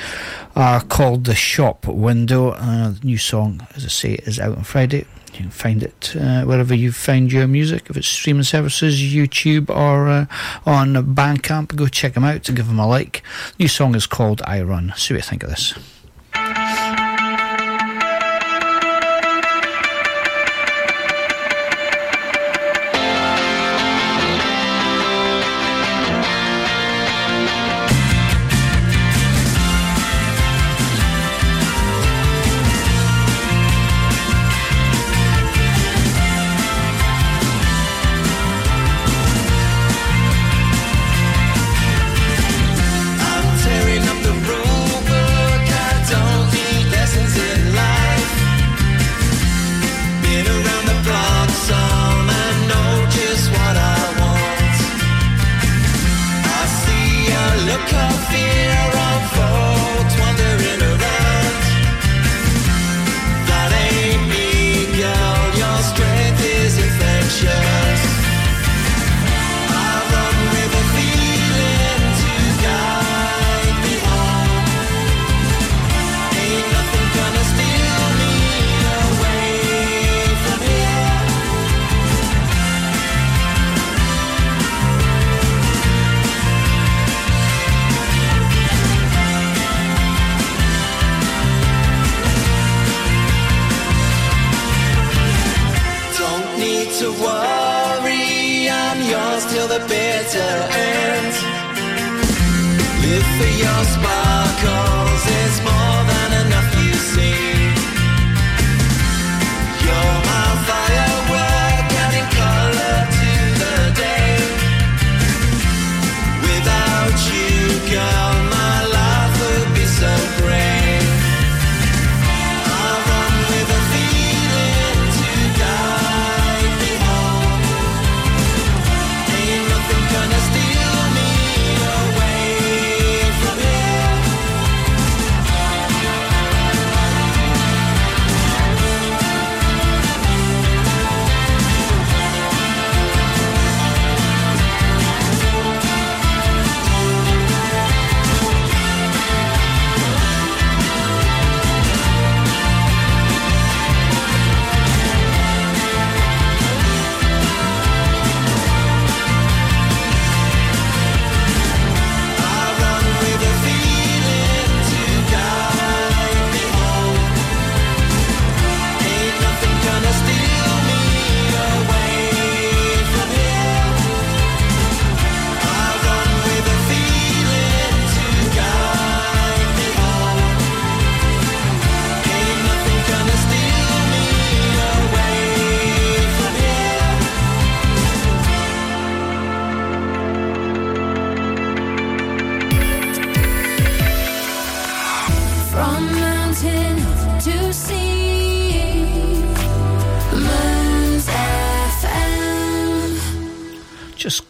are called The Shop Window. The new song, as I say, is out on Friday. You can find it wherever you find your music, if it's streaming services, YouTube, or on Bandcamp. Go check them out, to give them a like. New song is called I Run. See what you think of this.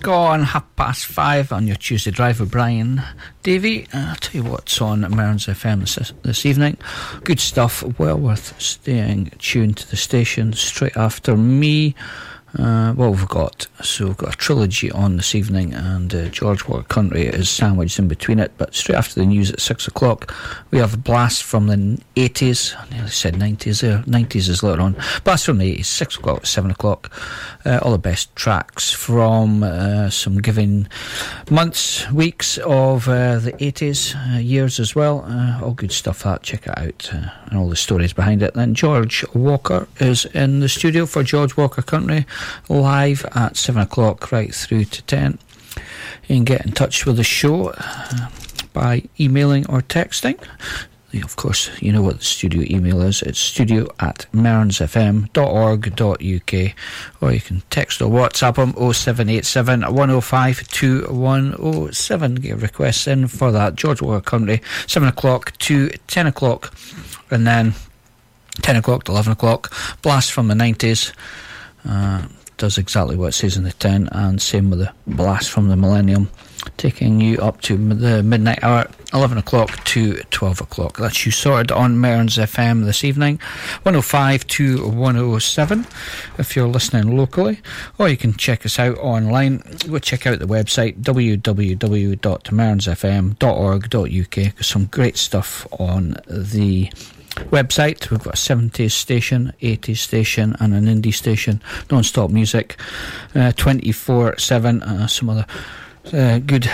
Gone 5:30 on your Tuesday drive with Brian Davey. I'll tell you what's on Mearns FM this evening. Good stuff, well worth staying tuned to the station. Straight after me, what we've got. So we've got a trilogy on this evening, and George Water Country is sandwiched in between it. But straight after the news at 6 o'clock, we have a blast from the 80s. I nearly said 90s there. 90s is later on. Blast from the 80s, 6 o'clock, 7 o'clock. All the best tracks from some given months, weeks of the 80s, years as well. All good stuff that. Check it out and all the stories behind it. Then George Walker is in the studio for George Water Country, live at 7 o'clock right through to 10. You can get in touch with the show by emailing or texting. Of course, you know what the studio email is. It's studio@mearnsfm.org.uk, or you can text or WhatsApp them 0787 105 2107. Get requests in for that. George Water Company, 7 o'clock to 10 o'clock, and then 10 o'clock to 11 o'clock. Blast from the 90s. Does exactly what it says in the tin, and same with the blast from the millennium, taking you up to the midnight hour, 11 o'clock to 12 o'clock. That's you sorted on Mearns FM this evening, 105 to 107 if you're listening locally, or you can check us out online. Go check out the website www.mearnsfm.org.uk, because some great stuff on the website. We've got a 70s station, 80s station and an indie station, non-stop music 24/7, some other good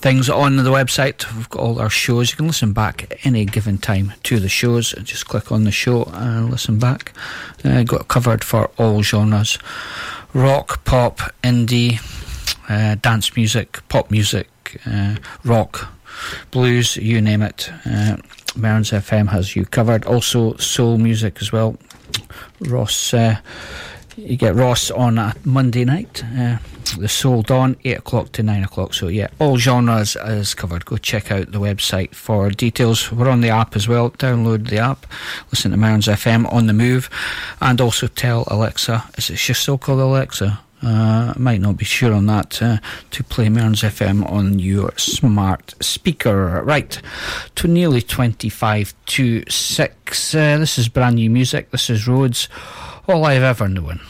things on the website. We've got all our shows. You can listen back at any given time to the shows. Just click on the show and listen back. Got covered for all genres: rock, pop, indie, dance music, pop music, rock, blues, you name it. Mearns FM has you covered. Also soul music as well. Ross, you get Ross on a Monday night, the Soul Dawn, 8 o'clock to 9 o'clock. So yeah, all genres is covered. Go check out the website for details. We're on the app as well. Download the app, listen to Mearns FM on the move, and also tell Alexa, is it still called Alexa? I might not be sure on that, to play Mearns FM on your smart speaker. Right, to nearly 25 to 6. This is brand new music. This is Rhodes, All I've Ever Known.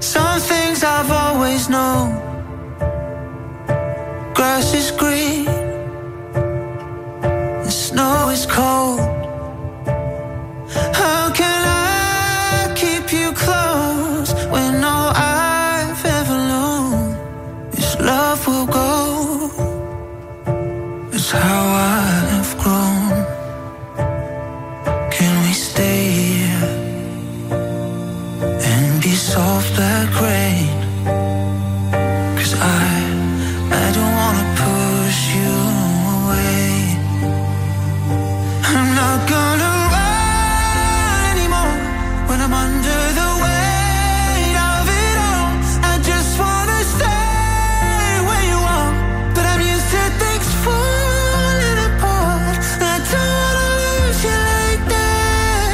Some things I've always known. Grass is green, snow is cold. How can I keep you close when all I've ever known is love will go? It's how I have grown. Can we stay here and be soft like rain? 'Cause I don't wanna push you away. I'm not gonna run anymore when I'm under the weight of it all. I just wanna stay where you are, but I'm used to things falling apart. I don't wanna lose you like that.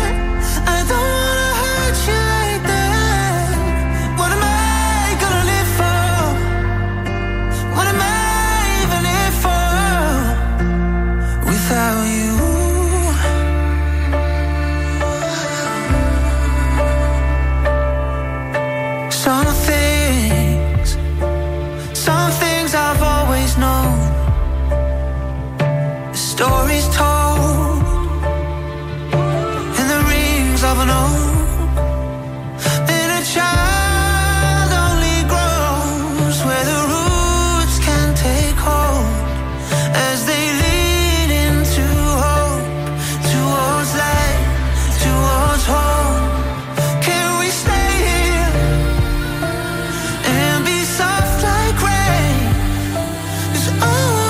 I don't wanna hurt you like that. What am I gonna live for? What am I even here for without you? Stories told in the rings of an old, and a child only grows where the roots can take hold as they lean into hope, towards light, towards home. Can we stay here and be soft like rain? It's all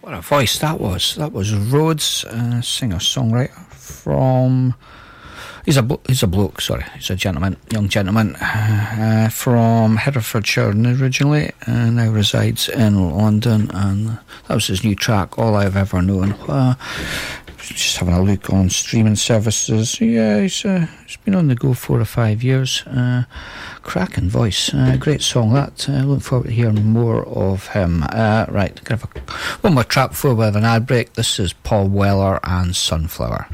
What a voice that was. That was Rhodes, a singer-songwriter from... He's a young gentleman, from Herefordshire originally, and now resides in London, and that was his new track, All I've Ever Known. Just having a look on streaming services. Yeah, he's been on the go 4 or 5 years. Cracking voice. Great song, that. Looking forward to hearing more of him. Right, one more track before we have an ad break. This is Paul Weller and Sunflower.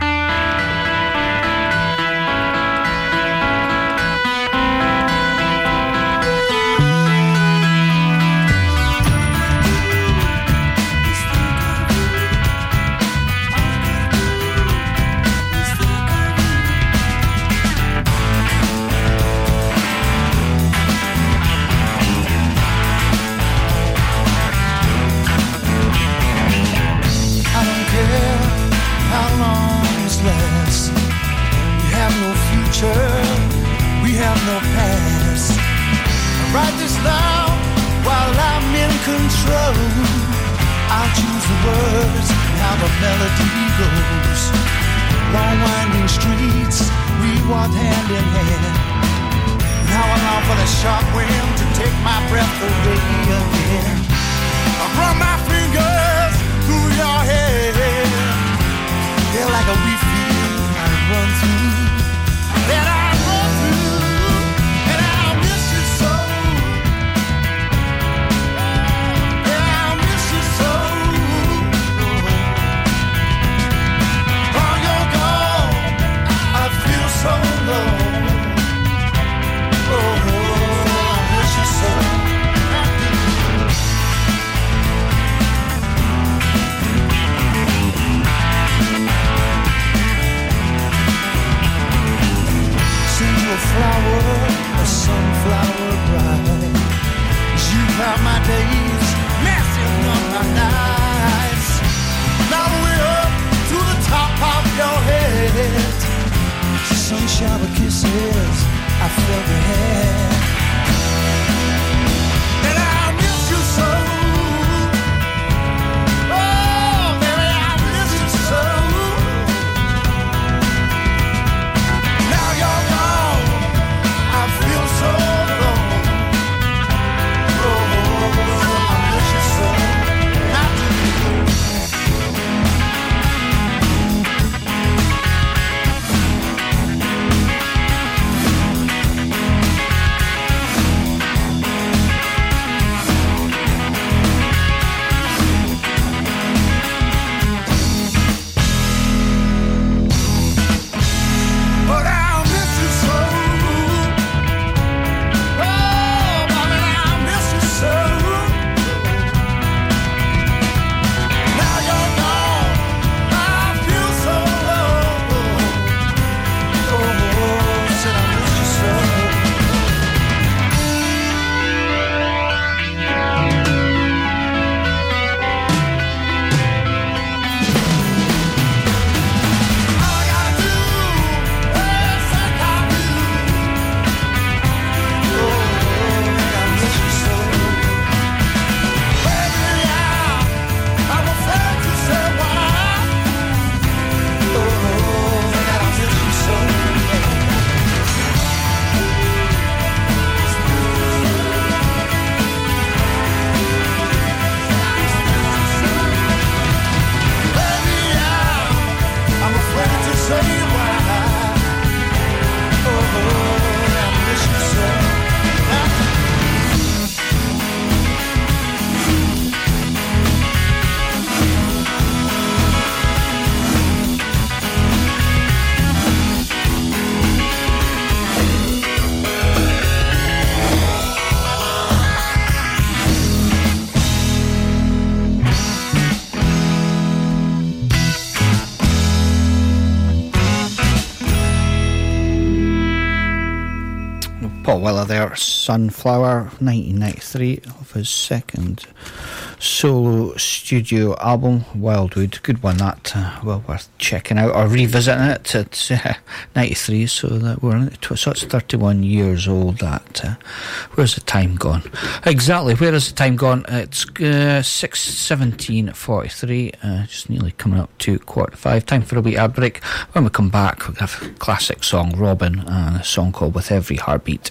Paul Weller there, Sunflower, 1993, of his second solo studio album, Wildwood. Good one, that. Well worth checking out or revisiting it. It's 93, so that it's 31 years old, that. Where's the time gone? Exactly, where is the time gone? It's 6:17:43, just nearly coming up to 4:45. Time for a wee ad break. When we come back, we have a classic song, Robin, and a song called With Every Heartbeat.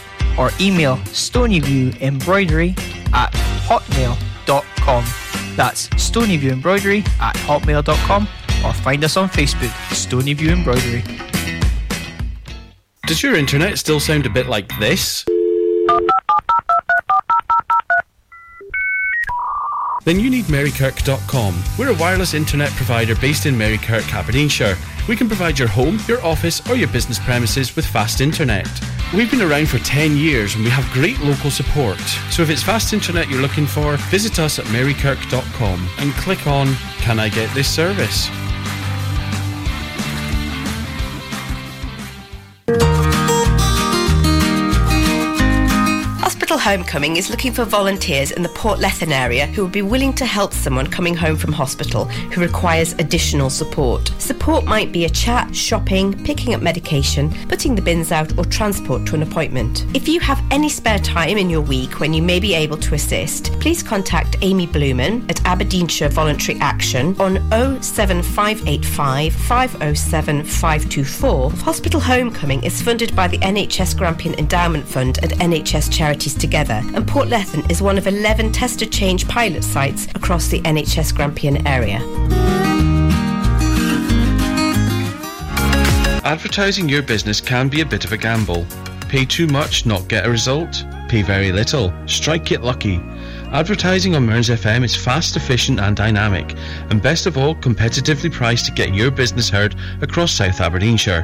or email stonyviewembroidery@hotmail.com. That's stonyviewembroidery@hotmail.com, or find us on Facebook, Stonyview Embroidery. Does your internet still sound a bit like this? Then you need Marykirk.com. We're a wireless internet provider based in Marykirk, Aberdeenshire. We can provide your home, your office or your business premises with fast internet. We've been around for 10 years and we have great local support. So if it's fast internet you're looking for, visit us at marykirk.com and click on Can I Get This Service? Homecoming is looking for volunteers in the Port Lethen area who would be willing to help someone coming home from hospital who requires additional support. Support might be a chat, shopping, picking up medication, putting the bins out or transport to an appointment. If you have any spare time in your week when you may be able to assist, please contact Amy Blumen at Aberdeenshire Voluntary Action on 07585 507 524. Hospital Homecoming is funded by the NHS Grampian Endowment Fund and NHS Charities Together, and Port Lethen is one of 11 tester change pilot sites across the NHS Grampian area. Advertising your business can be a bit of a gamble. Pay too much, not get a result. Pay very little, strike it lucky. Advertising on Mearns FM is fast, efficient and dynamic, and best of all, competitively priced to get your business heard across South Aberdeenshire.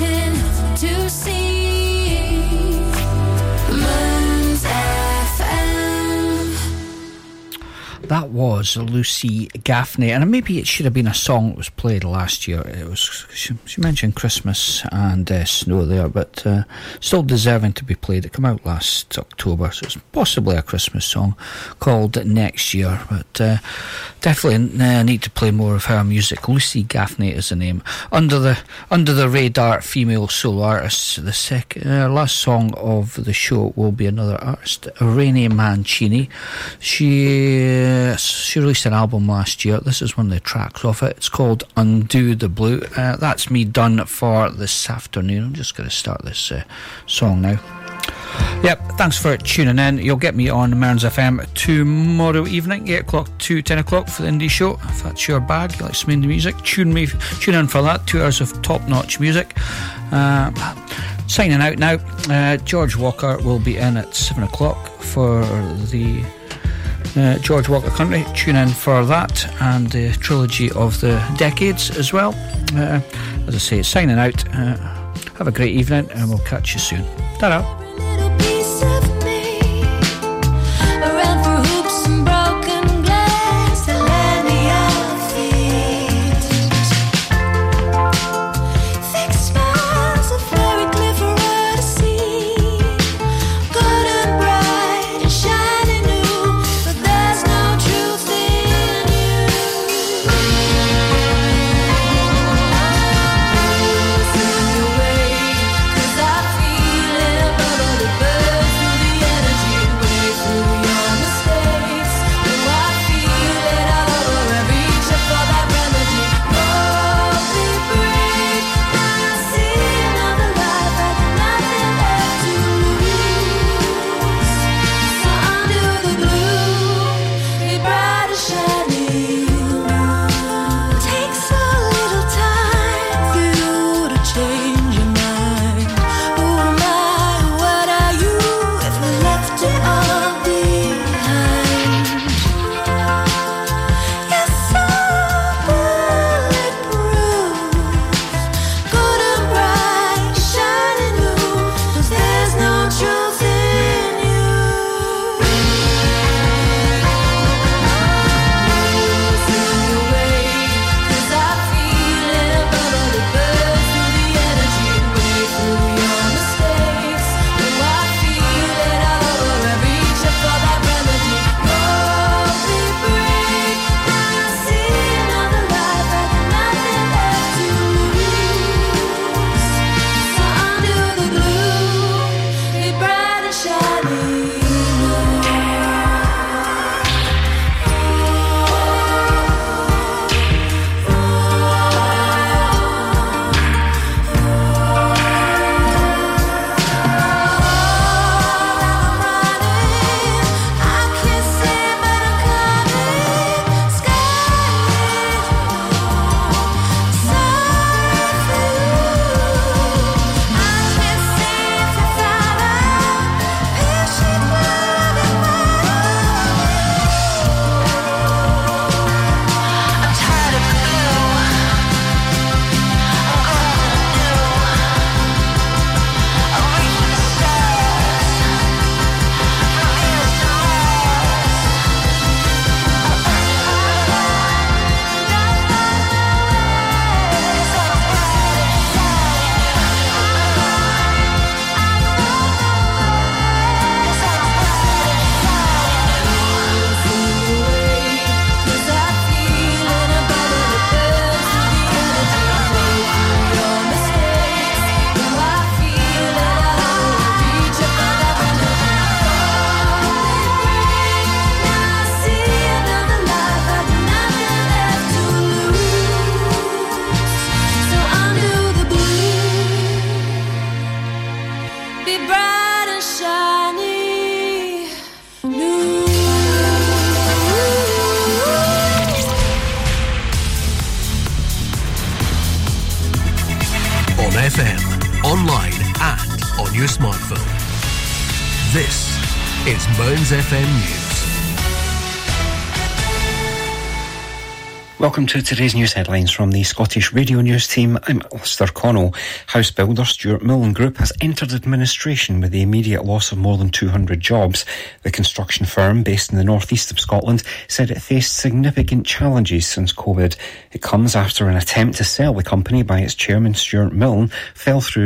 mountain to see. Mearns FM. That was Lucy Gaffney, and maybe it should have been a song that was played last year. It was. She mentioned Christmas and snow there, but still deserving to be played. It came out last October, so it's possibly a Christmas song called Next Year, but definitely need to play more of her music. Lucy Gaffney is the name. Under the radar female solo artists. The last song of the show will be another artist, Rainey Mancini. She released an album last year. This is one of the tracks off it. It's called Undo the Blue. That's me done for this afternoon. I'm just going to start this song now. Yep, thanks for tuning in. You'll get me on Mearns FM tomorrow evening, 8 o'clock to 10 o'clock for the indie show. If that's your bag, you like some indie music, tune in for that. 2 hours of top-notch music. Signing out now. George Walker will be in at 7 o'clock for the... George Walker Country. Tune in for that and the trilogy of the decades as well. As I say, signing out. Have a great evening and we'll catch you soon. Ta-ra. Welcome to today's news headlines from the Scottish Radio News team. I'm Alistair Connell. House builder Stuart Milne Group has entered administration with the immediate loss of more than 200 jobs. The construction firm, based in the northeast of Scotland, said it faced significant challenges since COVID. It comes after an attempt to sell the company by its chairman Stuart Milne fell through